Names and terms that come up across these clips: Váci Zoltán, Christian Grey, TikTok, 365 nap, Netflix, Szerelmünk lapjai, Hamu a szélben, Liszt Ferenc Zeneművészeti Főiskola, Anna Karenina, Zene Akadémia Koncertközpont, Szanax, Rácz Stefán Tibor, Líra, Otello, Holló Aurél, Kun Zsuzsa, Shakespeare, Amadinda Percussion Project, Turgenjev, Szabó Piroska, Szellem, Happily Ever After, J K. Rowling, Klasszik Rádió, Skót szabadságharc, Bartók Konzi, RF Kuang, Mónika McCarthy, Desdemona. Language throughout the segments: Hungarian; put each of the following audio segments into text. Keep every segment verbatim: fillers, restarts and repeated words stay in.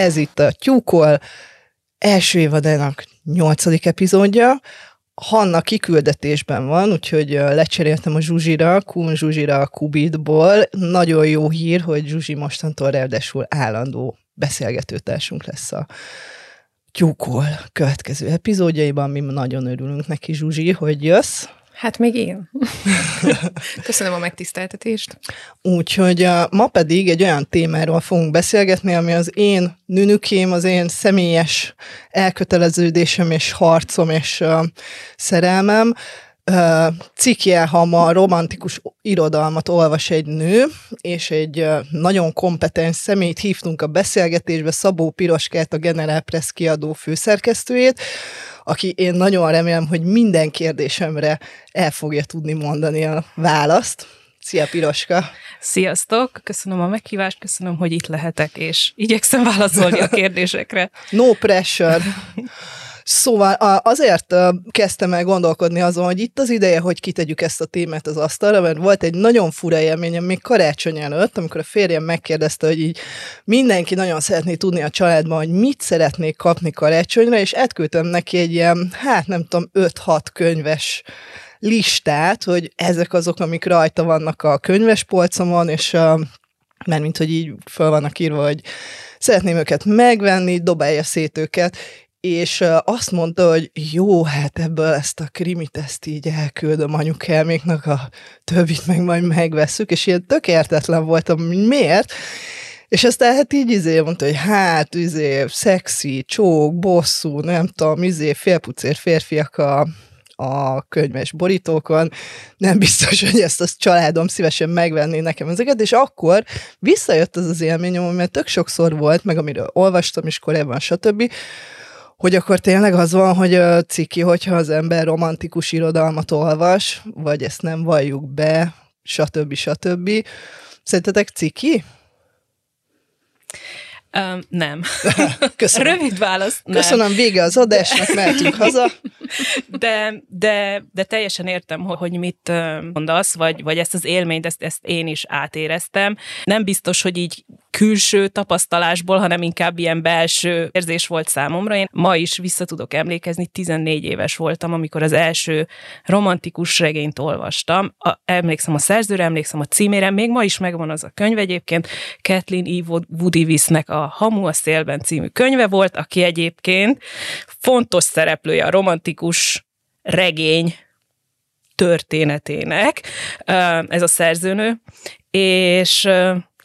Ez itt a Tyúkol első évadának nyolcadik epizódja. Hanna kiküldetésben van, úgyhogy lecseréltem a Zsuzsira, Kun Zsuzsira a Kubitból. Nagyon jó hír, hogy Zsuzsi mostantól ráadásul állandó beszélgetőtársunk lesz a Tyúkol következő epizódjaiban. Mi nagyon örülünk neki, Zsuzsi, hogy jössz. Hát még én. Köszönöm a megtiszteltetést. Úgyhogy ma pedig egy olyan témáról fogunk beszélgetni, ami az én nünükém, az én személyes elköteleződésem és harcom és uh, szerelmem. Uh, cikkje, ha ma romantikus irodalmat olvas egy nő, és egy uh, nagyon kompetens személyt hívtunk a beszélgetésbe, Szabó Piroskát, a General Press Kiadó főszerkesztőjét, aki én nagyon remélem, hogy minden kérdésemre el fogja tudni mondani a választ. Szia, Piroska! Sziasztok! Köszönöm a meghívást, köszönöm, hogy itt lehetek, és igyekszem válaszolni a kérdésekre. No pressure! Szóval azért kezdtem el gondolkodni azon, hogy itt az ideje, hogy kitegyük ezt a témát az asztalra, mert volt egy nagyon fura élményem még karácsony előtt, amikor a férjem megkérdezte, hogy így mindenki nagyon szeretné tudni a családban, hogy mit szeretnék kapni karácsonyra, és átküldtem neki egy ilyen, hát nem tudom, öt-hat könyves listát, hogy ezek azok, amik rajta vannak a könyvespolcomon, és mert mint hogy így föl vannak írva, hogy szeretném őket megvenni, dobálja szét őket, és azt mondta, hogy jó, hát ebből ezt a krimit, ezt így elküldöm anyukáméknak, a többit meg majd megvesszük, és ilyen tök értetlen voltam, hogy miért, és aztán hát így izé mondta, hogy hát, izé, szexi, csók, bosszú, nem tudom, izé, félpucér férfiak a, a könyves borítókon, nem biztos, hogy ezt a családom szívesen megvenné nekem ezeket, és akkor visszajött az az élményem, mert tök sokszor volt, meg amiről olvastam is korábban, stb., hogy akkor tényleg az van, hogy ciki, hogyha az ember romantikus irodalmat olvas, vagy ezt nem valljuk be, stb. stb. Szerintetek ciki? Um, nem. Köszönöm. Rövid válasz. Nem. Köszönöm, vége az adásnak, mehetünk haza. De, de, de teljesen értem, hogy mit mondasz, vagy, vagy ezt az élményt, ezt, ezt én is átéreztem. Nem biztos, hogy így külső tapasztalásból, hanem inkább ilyen belső érzés volt számomra. Én ma is vissza tudok emlékezni, tizennégy éves voltam, amikor az első romantikus regényt olvastam. A, emlékszem a szerzőre, emlékszem a címére, még ma is megvan az a könyv egyébként. Kathleen E. Woodiwissnek a Hamu a szélben című könyve volt, aki egyébként fontos szereplője a romantikus regény történetének. Ez a szerzőnő. És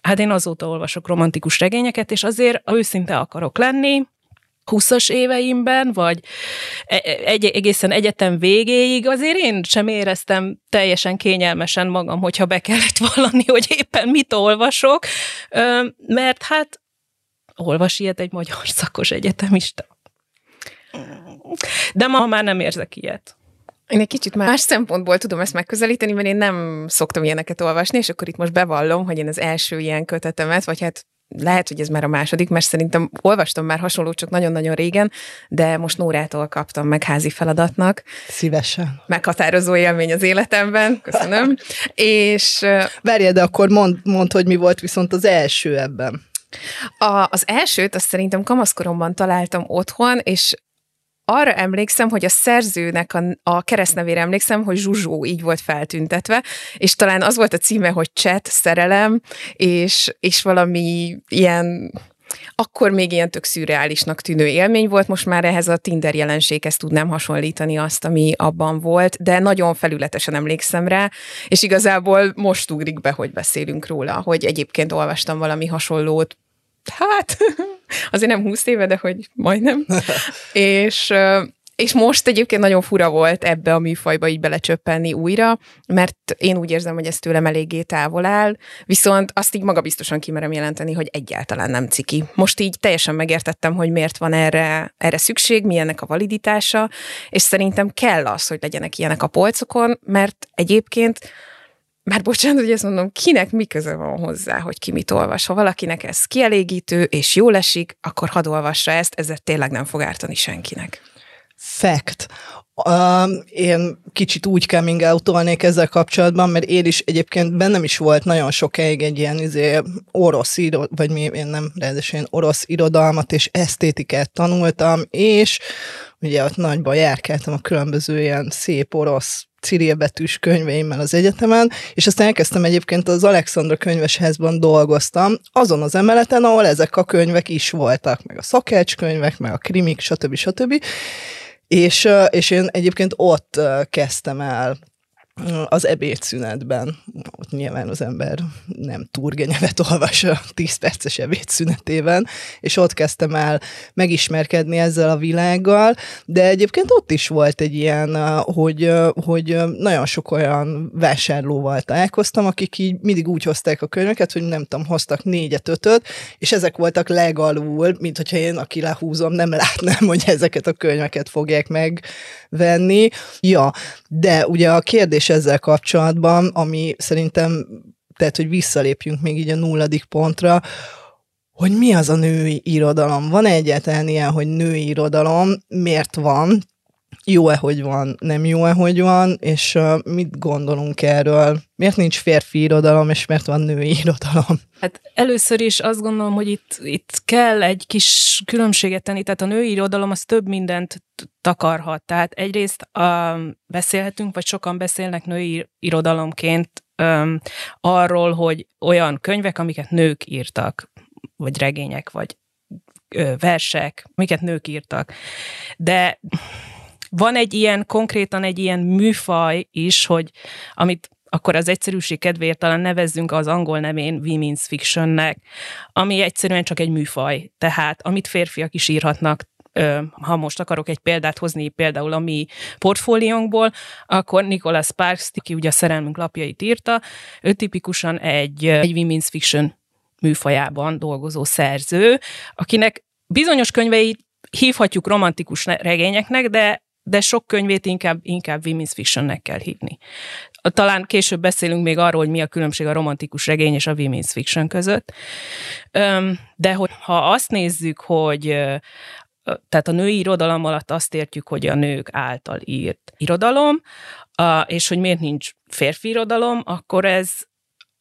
hát én azóta olvasok romantikus regényeket, és azért őszinte akarok lenni, húszas éveimben, vagy egy- egészen egyetem végéig, azért én sem éreztem teljesen kényelmesen magam, hogyha be kellett vallani, hogy éppen mit olvasok, mert hát olvas ilyet egy magyar szakos egyetemista. De ma már nem érzek ilyet. Én egy kicsit más szempontból tudom ezt megközelíteni, mert én nem szoktam ilyeneket olvasni, és akkor itt most bevallom, hogy én az első ilyen kötetemet, vagy hát lehet, hogy ez már a második, mert szerintem olvastam már hasonló, csak nagyon-nagyon régen, de most Nórától kaptam meg házi feladatnak. Szívesen. Meghatározó élmény az életemben, köszönöm. és... Várjál, de akkor mondd, mond, hogy mi volt viszont az első ebben. A, az elsőt, azt szerintem kamaszkoromban találtam otthon, és arra emlékszem, hogy a szerzőnek a, a keresztnevére emlékszem, hogy Zsuzsó, így volt feltüntetve, és talán az volt a címe, hogy Chat, szerelem, és, és valami ilyen, akkor még ilyen tök szürreálisnak tűnő élmény volt, most már ehhez a Tinder jelenséghez tudnám hasonlítani azt, ami abban volt, de nagyon felületesen emlékszem rá, és igazából most ugrik be, hogy beszélünk róla, hogy egyébként olvastam valami hasonlót, hát azért nem húsz éve, de hogy majdnem. és, és most egyébként nagyon fura volt ebbe a műfajba így belecsöppenni újra, mert én úgy érzem, hogy ez tőlem eléggé távol áll, viszont azt így magabiztosan kimerem jelenteni, hogy egyáltalán nem ciki. Most így teljesen megértettem, hogy miért van erre, erre szükség, mi ennek a validitása, és szerintem kell az, hogy legyenek ilyenek a polcokon, mert egyébként már bocsánat, hogy ezt mondom, kinek mi köze van hozzá, hogy ki mit olvas. Ha valakinek ez kielégítő és jól esik, akkor hadd olvassa ezt, ezzel tényleg nem fog ártani senkinek. Fact. Um, én kicsit úgy coming out-olnék ezzel kapcsolatban, mert én is egyébként bennem is volt nagyon sokáig egy ilyen izé, orosz irodalmat, vagy mi, én nem rendesen orosz irodalmat és esztétikát tanultam, és ugye ott nagyban járkáltam a különböző ilyen szép orosz cirilbetűs könyveimmel az egyetemen, és aztán elkezdtem egyébként az Alexandra könyvesházban dolgoztam, azon az emeleten, ahol ezek a könyvek is voltak, meg a szakácskönyvek, meg a krimik, stb. stb. És, és én egyébként ott kezdtem el az ebédszünetben. Ott nyilván az ember nem Turgenyevet olvas a tíz perces ebédszünetében, és ott kezdtem el megismerkedni ezzel a világgal, de egyébként ott is volt egy ilyen, hogy, hogy nagyon sok olyan vásárlóval találkoztam, akik így mindig úgy hozták a könyveket, hogy nem tudom, hoztak négyet, ötöt, és ezek voltak legalul, mint hogyha én, aki lehúzom, nem látnám, hogy ezeket a könyveket fogják megvenni. Ja, de ugye a kérdés ezzel kapcsolatban, ami szerintem, tehát, hogy visszalépjünk még így a nulladik pontra, hogy mi az a női irodalom? Van-e egyáltalán ilyen, hogy női irodalom? Miért van? Jó-e, hogy van? Nem jó-e, hogy van? És uh, mit gondolunk erről? Miért nincs férfi irodalom, és miért van női irodalom? Hát először is azt gondolom, hogy itt, itt kell egy kis különbséget tenni, tehát a női irodalom az több mindent takarhat. Tehát egyrészt um, beszélhetünk, vagy sokan beszélnek női irodalomként um, arról, hogy olyan könyvek, amiket nők írtak, vagy regények, vagy ö, versek, amiket nők írtak. De van egy ilyen, konkrétan egy ilyen műfaj is, hogy amit akkor az egyszerűség kedvéért talán nevezzünk az angol nevén women's fictionnek, ami egyszerűen csak egy műfaj. Tehát amit férfiak is írhatnak, ha most akarok egy példát hozni például a mi portfóliónkból, akkor Nicholas Sparks, ki ugye a Szerelmünk lapjait írta, ő tipikusan egy, egy women's fiction műfajában dolgozó szerző, akinek bizonyos könyveit hívhatjuk romantikus regényeknek, de de sok könyvét inkább, inkább women's fictionnek kell hívni. Talán később beszélünk még arról, hogy mi a különbség a romantikus regény és a women's fiction között. De hogy ha azt nézzük, hogy tehát a női irodalom alatt azt értjük, hogy a nők által írt irodalom, és hogy miért nincs férfi irodalom, akkor ez,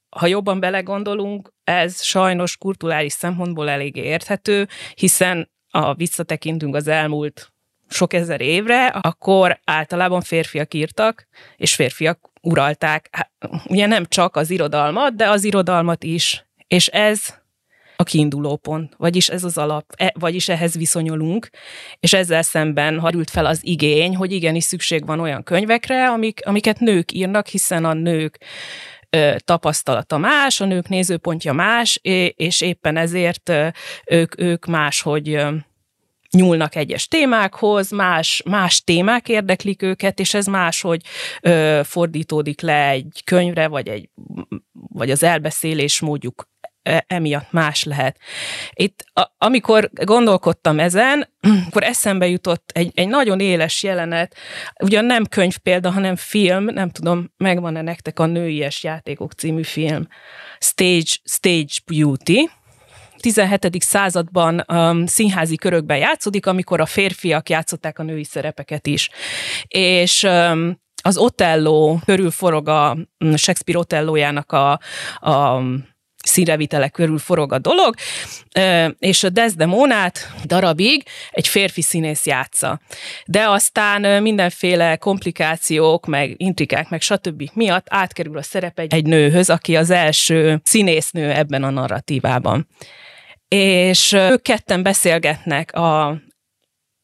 ha jobban belegondolunk, ez sajnos kulturális szempontból eléggé érthető, hiszen ha visszatekintünk az elmúlt sok ezer évre, akkor általában férfiak írtak, és férfiak uralták. Hát, ugye nem csak az irodalmat, de az irodalmat is. És ez a kiinduló pont, vagyis ez az alap, e, vagyis ehhez viszonyulunk, és ezzel szemben harult fel az igény, hogy igenis szükség van olyan könyvekre, amik, amiket nők írnak, hiszen a nők ö, tapasztalata más, a nők nézőpontja más, és éppen ezért ö, ők, ők más, hogy ö, nyúlnak egyes témákhoz, más, más témák érdeklik őket, és ez máshogy ö, fordítódik le egy könyvre, vagy, egy, vagy az elbeszélés módjuk emiatt más lehet. Itt, a, amikor gondolkodtam ezen, akkor eszembe jutott egy, egy nagyon éles jelenet, ugyan nem könyv példa, hanem film, nem tudom, megvan-e nektek a Nőies játékok című film, Stage, Stage Beauty, tizenhetedik században um, színházi körökben játszódik, amikor a férfiak játszották a női szerepeket is. És um, az Otello körül forog a Shakespeare Otellójának a, a színrevitele körül forog a dolog, és a Desdemonát darabig egy férfi színész játsza. De aztán mindenféle komplikációk, meg intrikák, meg stb. Miatt átkerül a szerep egy nőhöz, aki az első színésznő ebben a narratívában. És ők ketten beszélgetnek a,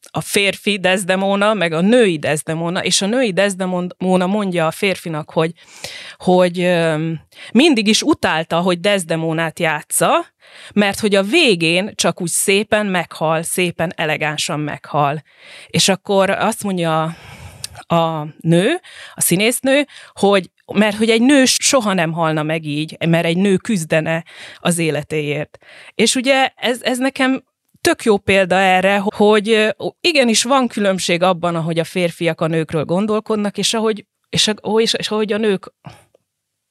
a férfi Desdemona, meg a női Desdemona, és a női Desdemona mondja a férfinak, hogy, hogy mindig is utálta, hogy Desdemonát játsza, mert hogy a végén csak úgy szépen meghal, szépen elegánsan meghal. És akkor azt mondja a, a nő, a színésznő, hogy mert hogy egy nő soha nem halna meg így, mert egy nő küzdene az életéért. És ugye ez, ez nekem tök jó példa erre, hogy igenis van különbség abban, ahogy a férfiak a nőkről gondolkodnak, és ahogy, és, és, és ahogy a nők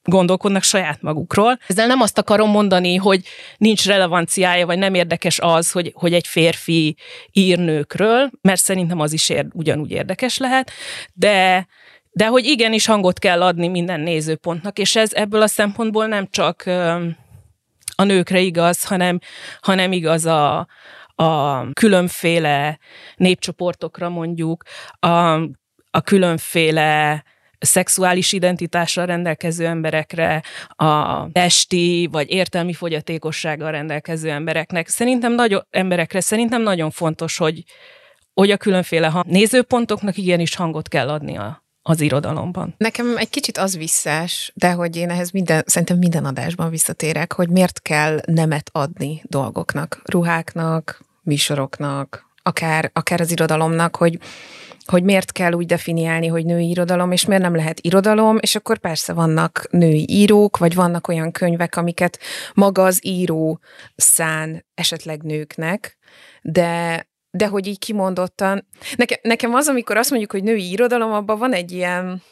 gondolkodnak saját magukról. Ezzel nem azt akarom mondani, hogy nincs relevanciája, vagy nem érdekes az, hogy, hogy egy férfi ír nőkről, mert szerintem az is ér, ugyanúgy érdekes lehet, de, de hogy igenis hangot kell adni minden nézőpontnak, és ez ebből a szempontból nem csak a nőkre igaz, hanem, hanem igaz a, a különféle népcsoportokra mondjuk, a, a különféle szexuális identitással rendelkező emberekre, a testi vagy értelmi fogyatékossággal rendelkező embereknek. Szerintem nagyon, emberekre szerintem nagyon fontos, hogy, hogy a különféle nézőpontoknak igenis hangot kell adni a, az irodalomban. Nekem egy kicsit az visszás, de hogy én ehhez minden, szerintem minden adásban visszatérek, hogy miért kell nemet adni dolgoknak, ruháknak, műsoroknak, akár, akár az irodalomnak, hogy hogy miért kell úgy definiálni, hogy női irodalom, és miért nem lehet irodalom, és akkor persze vannak női írók, vagy vannak olyan könyvek, amiket maga az író szán esetleg nőknek, de, de hogy így kimondottan. Nekem, nekem az, amikor azt mondjuk, hogy női irodalom, abban van egy ilyen,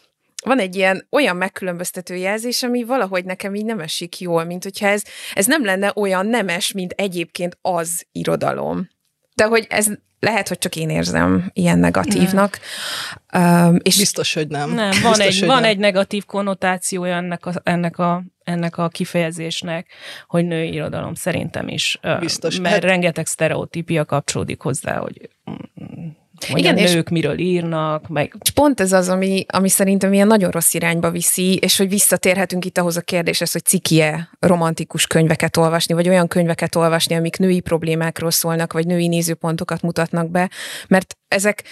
van egy ilyen olyan megkülönböztető jelzés, ami valahogy nekem így nem esik jól, mint hogyha ez, ez nem lenne olyan nemes, mint egyébként az irodalom. De hogy ez lehet, hogy csak én érzem ilyen negatívnak. Um, és biztos, hogy nem. nem van biztos, egy, hogy van nem. egy negatív konnotációja ennek a, ennek, a, ennek a kifejezésnek, hogy női irodalom szerintem is. Biztos. Mert hát... rengeteg sztereotípia kapcsolódik hozzá, hogy... Vagy igen, a nők és miről írnak, meg... És pont ez az, ami, ami szerintem ilyen nagyon rossz irányba viszi, és hogy visszatérhetünk itt ahhoz a kérdéshez, hogy ciki-e romantikus könyveket olvasni, vagy olyan könyveket olvasni, amik női problémákról szólnak, vagy női nézőpontokat mutatnak be, mert ezek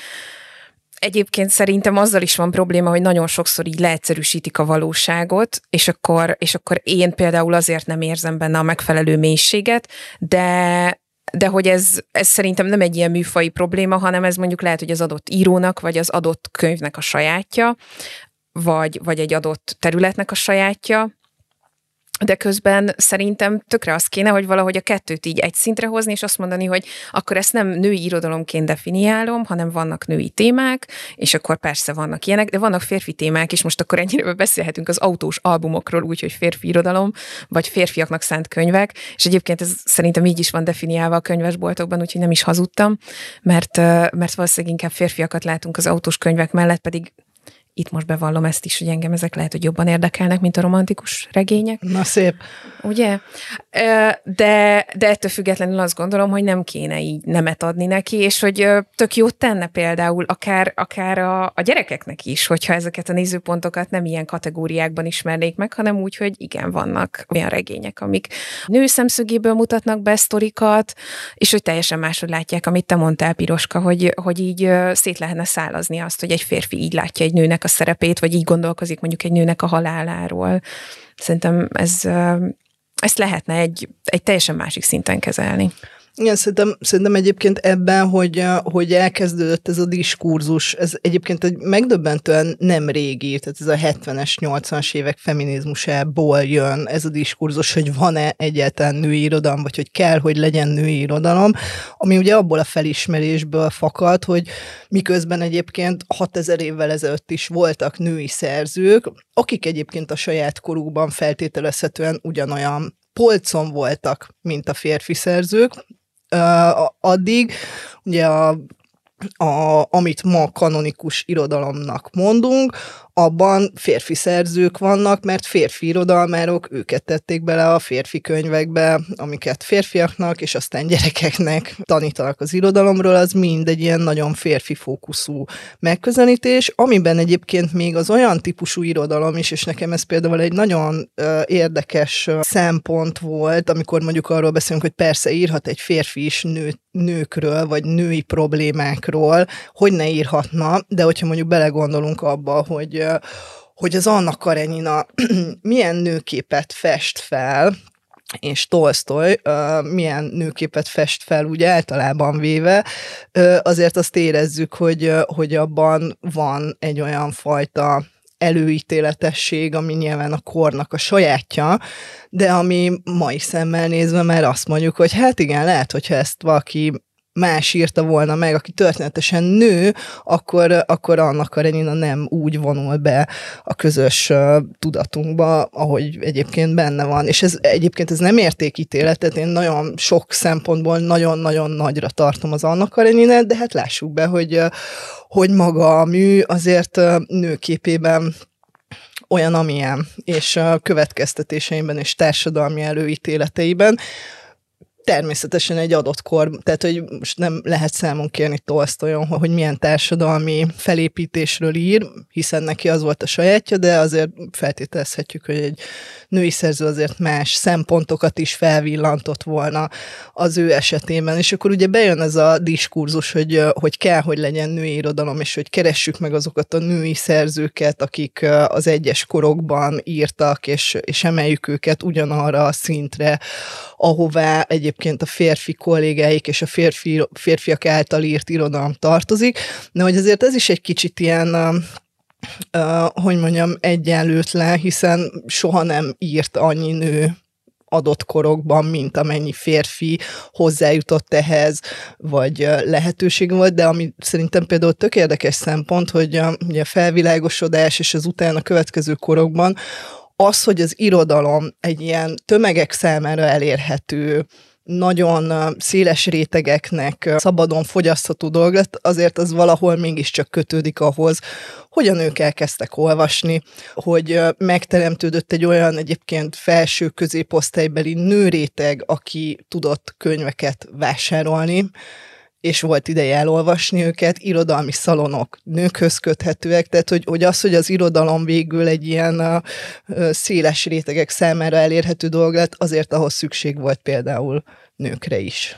egyébként szerintem azzal is van probléma, hogy nagyon sokszor így leegyszerűsítik a valóságot, és akkor, és akkor én például azért nem érzem benne a megfelelő mélységet, de... De hogy ez, ez szerintem nem egy ilyen műfai probléma, hanem ez mondjuk lehet, hogy az adott írónak, vagy az adott könyvnek a sajátja, vagy, vagy egy adott területnek a sajátja, de közben szerintem tökre az kéne, hogy valahogy a kettőt így egy szintre hozni, és azt mondani, hogy akkor ezt nem női irodalomként definiálom, hanem vannak női témák, és akkor persze vannak ilyenek, de vannak férfi témák is, most akkor ennyire beszélhetünk az autós albumokról úgy, hogy férfi irodalom, vagy férfiaknak szánt könyvek, és egyébként ez szerintem így is van definiálva a könyvesboltokban, úgyhogy nem is hazudtam, mert, mert valószínűleg inkább férfiakat látunk az autós könyvek mellett, pedig itt most bevallom ezt is, hogy engem ezek lehet, hogy jobban érdekelnek, mint a romantikus regények. Na szép. Ugye? De, de ettől függetlenül azt gondolom, hogy nem kéne így nemet adni neki, és hogy tök jót tenne például akár, akár a, a gyerekeknek is, hogyha ezeket a nézőpontokat nem ilyen kategóriákban ismernék meg, hanem úgy, hogy igen, vannak olyan regények, amik nő szemszögéből mutatnak be sztorikat, és hogy teljesen máshogy látják, amit te mondtál, Piroska, hogy, hogy így szét lehetne szálazni azt, hogy egy férfi így látja egy nőnek a szerepét, vagy így gondolkozik mondjuk egy nőnek a haláláról. Szerintem ez, ezt lehetne egy, egy teljesen másik szinten kezelni. Igen, szerintem, szerintem egyébként ebben, hogy, hogy elkezdődött ez a diskurzus, ez egyébként egy megdöbbentően nem régi, tehát ez a hetvenes, nyolcvanas évek feminizmusából jön ez a diskurzus, hogy van-e egyáltalán női irodalom, vagy hogy kell, hogy legyen női irodalom, ami ugye abból a felismerésből fakad, hogy miközben egyébként hatezer évvel ezelőtt is voltak női szerzők, akik egyébként a saját korukban feltételezhetően ugyanolyan polcon voltak, mint a férfi szerzők, addig ugye a, a, amit ma kanonikus irodalomnak mondunk, abban férfi szerzők vannak, mert férfi irodalmárok őket tették bele a férfi könyvekbe, amiket férfiaknak és aztán gyerekeknek tanítanak az irodalomról, az mind egy ilyen nagyon férfi fókuszú megközelítés, amiben egyébként még az olyan típusú irodalom is, és nekem ez például egy nagyon uh, érdekes szempont volt, amikor mondjuk arról beszélünk, hogy persze írhat egy férfi is nő, nőkről, vagy női problémákról, hogy ne írhatna, de hogyha mondjuk belegondolunk abba, hogy hogy az Anna Karenina milyen nőképet fest fel, és Tolstoy uh, milyen nőképet fest fel úgy általában véve, uh, azért azt érezzük, hogy, uh, hogy abban van egy olyan fajta előítéletesség, ami nyilván a kornak a sajátja, de ami mai szemmel nézve már azt mondjuk, hogy hát igen, lehet, hogyha ezt valaki más írta volna meg, aki történetesen nő, akkor, akkor Anna Karenina nem úgy vonul be a közös uh, tudatunkba, ahogy egyébként benne van. És ez egyébként ez nem értékítéletet, én nagyon sok szempontból nagyon-nagyon nagyra tartom az Anna Kareninát, de hát lássuk be, hogy, uh, hogy maga a mű azért uh, nőképében olyan, amilyen, és uh, következtetéseimben és társadalmi előítéleteiben természetesen egy adott kor, tehát hogy most nem lehet számon kérni Tolsztoyon, hogy milyen társadalmi felépítésről ír, hiszen neki az volt a sajátja, de azért feltételezhetjük, hogy egy női szerző azért más szempontokat is felvillantott volna az ő esetében. És akkor ugye bejön ez a diskurzus, hogy, hogy kell, hogy legyen női irodalom, és hogy keressük meg azokat a női szerzőket, akik az egyes korokban írtak, és, és emeljük őket ugyanarra a szintre, ahová egyébként a férfi kollégáik és a férfi, férfiak által írt irodalom tartozik, de hogy azért ez is egy kicsit ilyen, uh, hogy mondjam, egyenlőtlen, hiszen soha nem írt annyi nő adott korokban, mint amennyi férfi hozzájutott ehhez, vagy lehetőség volt, de ami szerintem például tök érdekes szempont, hogy a, ugye a felvilágosodás és az utána következő korokban az, hogy az irodalom egy ilyen tömegek számára elérhető, nagyon széles rétegeknek szabadon fogyasztható dolog lett, azért az valahol mégiscsak kötődik ahhoz, hogy a nők elkezdtek olvasni, hogy megteremtődött egy olyan egyébként felső középosztálybeli nőréteg, aki tudott könyveket vásárolni, és volt ideje elolvasni őket, irodalmi szalonok nőkhöz köthetőek, tehát hogy, hogy az, hogy az irodalom végül egy ilyen a, a széles rétegek számára elérhető dolog lett, azért ahhoz szükség volt például nőkre is.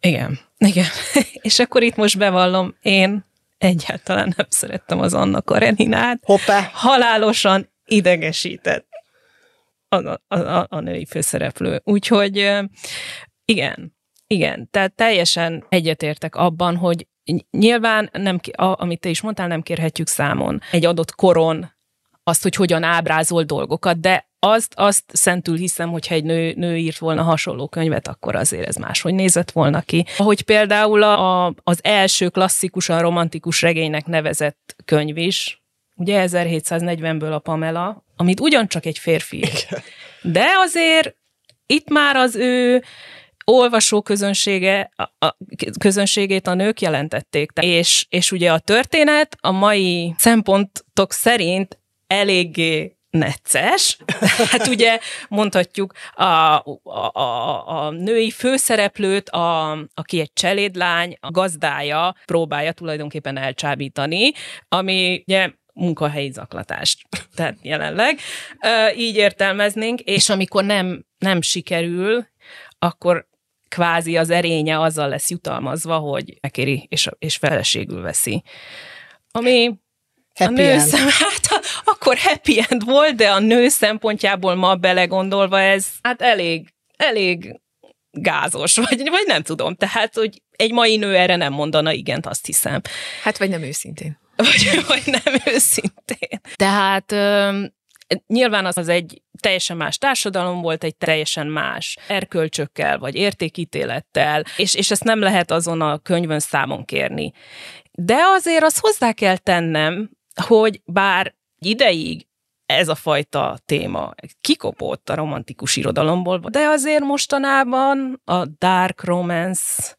Igen, igen. És akkor itt most bevallom, én egyáltalán nem szerettem az Anna Kareninát. Hoppá! Halálosan idegesített a, a, a, a női főszereplő. Úgyhogy igen, Igen, tehát teljesen egyetértek abban, hogy nyilván, nem, amit te is mondtál, nem kérhetjük számon egy adott koron azt, hogy hogyan ábrázol dolgokat, de azt, azt szentül hiszem, hogyha egy nő, nő írt volna hasonló könyvet, akkor azért ez máshogy nézett volna ki. Ahogy például a, az első klasszikusan romantikus regénynek nevezett könyv is, ugye ezerhétszáznegyvenből a Pamela, amit ugyancsak egy férfi írt. De azért itt már az ő olvasó közönsége, a közönségét a nők jelentették. És, és ugye a történet a mai szempontok szerint eléggé necces. Hát ugye mondhatjuk a, a, a, a női főszereplőt, a, aki egy cselédlány, a gazdája próbálja tulajdonképpen elcsábítani, ami ugye munkahelyi zaklatást. Tehát jelenleg így értelmeznénk, és amikor nem, nem sikerül, akkor kvázi az erénye azzal lesz jutalmazva, hogy megkéri és, és feleségül veszi. Ami happy a nő end. Szem, hát akkor happy end volt, de a nő szempontjából ma belegondolva ez hát elég, elég gázos, vagy, vagy nem tudom. Tehát, hogy egy mai nő erre nem mondana igent, azt hiszem. Hát vagy nem őszintén. Vagy, vagy nem őszintén. Tehát nyilván az, az egy teljesen más társadalom volt, egy teljesen más erkölcsökkel, vagy értékítélettel, és, és ezt nem lehet azon a könyvön számon kérni. De azért azt hozzá kell tennem, hogy bár ideig ez a fajta téma kikopott a romantikus irodalomból, de azért mostanában a dark romance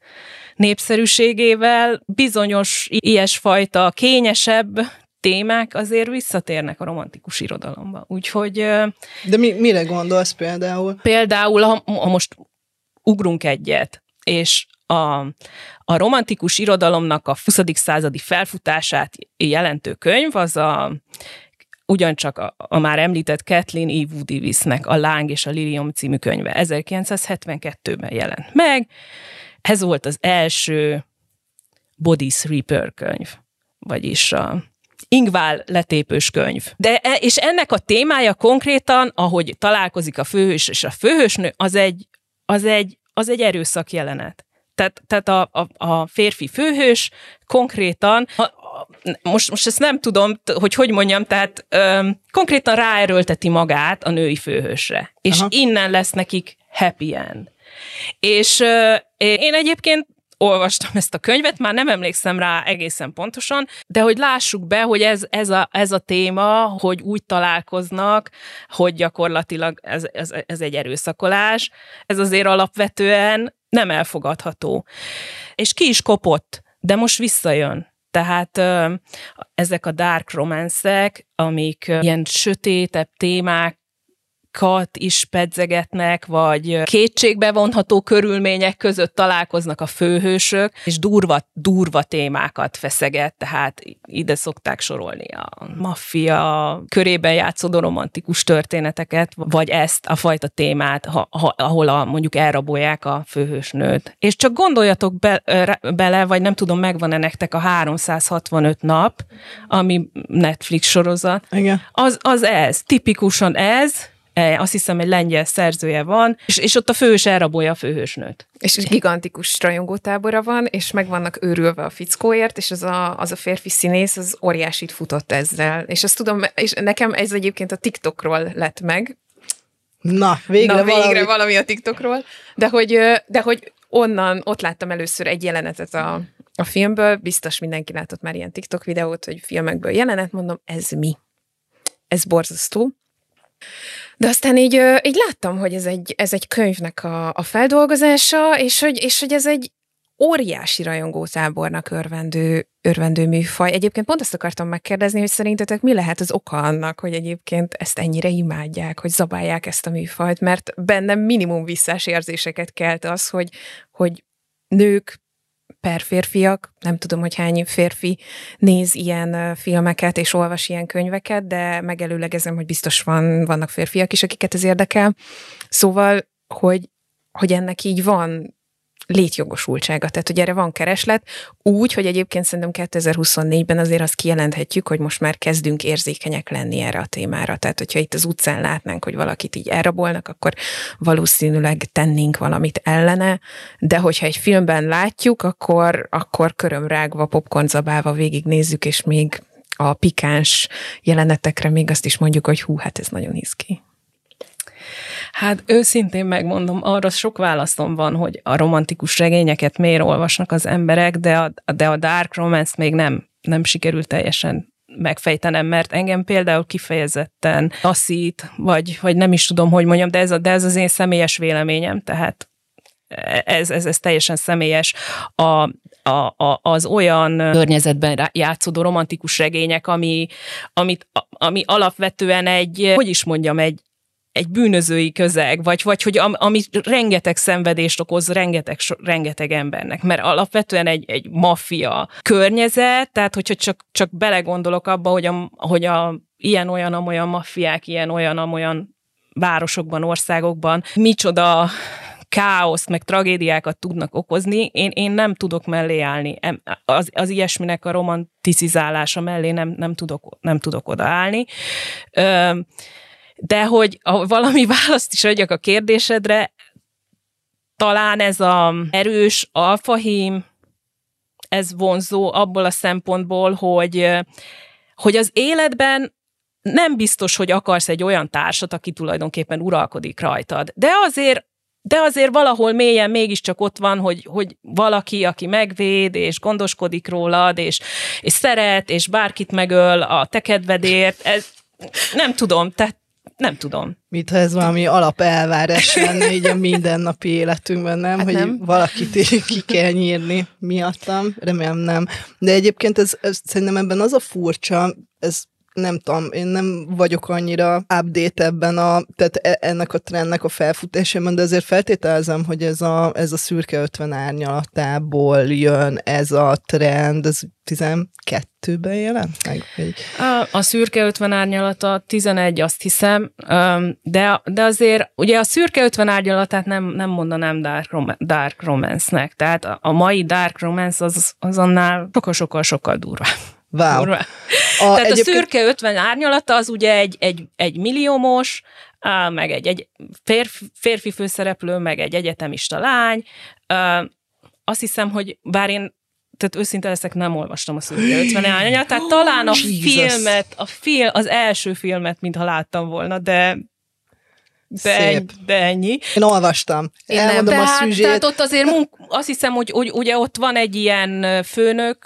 népszerűségével bizonyos ilyesfajta kényesebb témák azért visszatérnek a romantikus irodalomba. Úgyhogy... De mi, mire gondolsz például? Például, ha, ha most ugrunk egyet, és a, a romantikus irodalomnak a huszadik századi felfutását jelentő könyv, az a ugyancsak a, a már említett Kathleen E. Woodywissnek a Láng és a Lilium című könyve. ezerkilencszázhetvenkettőben jelent meg. Ez volt az első Bodice Ripper könyv, vagyis a ingvál letépős könyv. De, és ennek a témája konkrétan, ahogy találkozik a főhős és a főhősnő, az egy, az egy, az egy erőszak jelenet. Tehát, tehát a, a, a férfi főhős konkrétan, a, a, most, most ezt nem tudom, hogy hogy mondjam, tehát öm, konkrétan ráerőlteti magát a női főhősre. És Aha. innen lesz nekik happy end. És euh, én egyébként olvastam ezt a könyvet, már nem emlékszem rá egészen pontosan, de hogy lássuk be, hogy ez, ez, a, ez a téma, hogy úgy találkoznak, hogy gyakorlatilag ez, ez, ez egy erőszakolás, ez azért alapvetően nem elfogadható. És ki is kopott, de most visszajön. Tehát ezek a dark romancek, amik ilyen sötétebb témákat is pedzegetnek, vagy kétségbevonható körülmények között találkoznak a főhősök, és durva, durva témákat feszeget, tehát ide szokták sorolni a maffia körében játszódó romantikus történeteket, vagy ezt a fajta témát, ha, ha, ahol a, mondjuk elrabolják a főhősnőt. És csak gondoljatok be, bele, vagy nem tudom, megvan-e nektek a háromszázhatvanöt nap, ami Netflix sorozat. Igen. Az, az ez, tipikusan ez, azt hiszem, egy lengyel szerzője van, és, és ott a főhős elrabolja a főhősnőt. És gigantikus rajongótábora van, és meg vannak őrülve a fickóért, és az a, az a férfi színész az óriásit futott ezzel. És azt tudom, és nekem ez egyébként a TikTokról lett meg. Na, végre, Na, végre valami. valami a TikTokról. De hogy, de hogy onnan, ott láttam először egy jelenetet a, a filmből, biztos mindenki látott már ilyen TikTok videót, hogy filmekből jelenet, mondom, ez mi? Ez borzasztó. De aztán így, így láttam, hogy ez egy, ez egy könyvnek a, a feldolgozása, és hogy, és hogy ez egy óriási rajongótábornak örvendő, örvendő műfaj. Egyébként pont azt akartam megkérdezni, hogy szerintetek mi lehet az oka annak, hogy egyébként ezt ennyire imádják, hogy zabálják ezt a műfajt, mert bennem minimum visszás érzéseket kelt az, hogy, hogy nők per férfiak, nem tudom, hogy hány férfi néz ilyen filmeket és olvas ilyen könyveket, de megelőlegezem, hogy biztos van, vannak férfiak is, akiket ez érdekel. Szóval, hogy, hogy ennek így van létjogosultsága, tehát hogy erre van kereslet, úgy, hogy egyébként szerintem kétezer-huszonnégyben azért azt kijelenthetjük, hogy most már kezdünk érzékenyek lenni erre a témára. Tehát, hogyha itt az utcán látnánk, hogy valakit így elrabolnak, akkor valószínűleg tennénk valamit ellene, de hogyha egy filmben látjuk, akkor, akkor körömrágva, popcorn zabálva végignézzük, és még a pikáns jelenetekre még azt is mondjuk, hogy hú, hát ez nagyon izgi. Hát őszintén megmondom, arra sok válaszom van, hogy a romantikus regényeket miért olvasnak az emberek, de a, de a dark romance még nem, nem sikerült teljesen megfejtenem, mert engem például kifejezetten taszít, vagy, vagy nem is tudom, hogy mondjam, de ez, a, de ez az én személyes véleményem, tehát ez, ez, ez teljesen személyes. A, a, a, az olyan környezetben játszódó romantikus regények, ami, amit, ami alapvetően egy, hogy is mondjam, egy egy bűnözői közeg, vagy, vagy hogy am, ami rengeteg szenvedést okoz rengeteg, so, rengeteg embernek, mert alapvetően egy, egy maffia környezet, tehát hogyha csak, csak belegondolok abba, hogy, a, hogy a, ilyen-olyan-amolyan maffiák, ilyen-olyan-amolyan városokban, országokban micsoda káoszt, meg tragédiákat tudnak okozni, én, én nem tudok mellé állni. Az, az ilyesminek a romanticizálása mellé nem, nem, tudok, nem tudok odaállni. Öm, De hogy valami választ is adjak a kérdésedre, talán ez az erős alfahím, ez vonzó abból a szempontból, hogy, hogy az életben nem biztos, hogy akarsz egy olyan társat, aki tulajdonképpen uralkodik rajtad. De azért, de azért valahol mélyen mégiscsak ott van, hogy, hogy valaki, aki megvéd, és gondoskodik rólad, és, és szeret, és bárkit megöl a te kedvedért. Ez, nem tudom, tehát Nem tudom. Mit, ha ez valami alapelvárás lenne így a mindennapi életünkben, nem? Hát hogy nem. Valakit ki kell nyírni miattam, remélem nem. De egyébként ez, ez szerintem ebben az a furcsa, ez nem tudom, én nem vagyok annyira update ebben a, tehát ennek a trendnek a felfutásában, de azért feltételezem, hogy ez a, ez a szürke ötven árnyalatából jön ez a trend, ez tizenkettőben jelent meg? A, a szürke ötven árnyalata tizenegy, azt hiszem, de, de azért ugye a szürke ötven árnyalatát nem, nem mondanám dark, rom, dark romance-nek, tehát a, a mai dark romance az, az annál sokkal-sokkal-sokkal durvább. Wow. A, Tehát egyébként... a szürke ötven árnyalata az ugye egy, egy, egy milliómos, meg egy, egy férfi, férfi főszereplő, meg egy egyetemista lány. Azt hiszem, hogy bár én, tehát őszinte leszek, nem olvastam a szürke ötven árnyalatát, tehát oh, talán a Jesus. filmet, a film, az első filmet, mintha láttam volna, de De, ennyi, de ennyi. Én olvastam. Én Elmondom nem. a tehát, szüzsét. Tehát ott azért munk, azt hiszem, hogy, hogy ugye ott van egy ilyen főnök,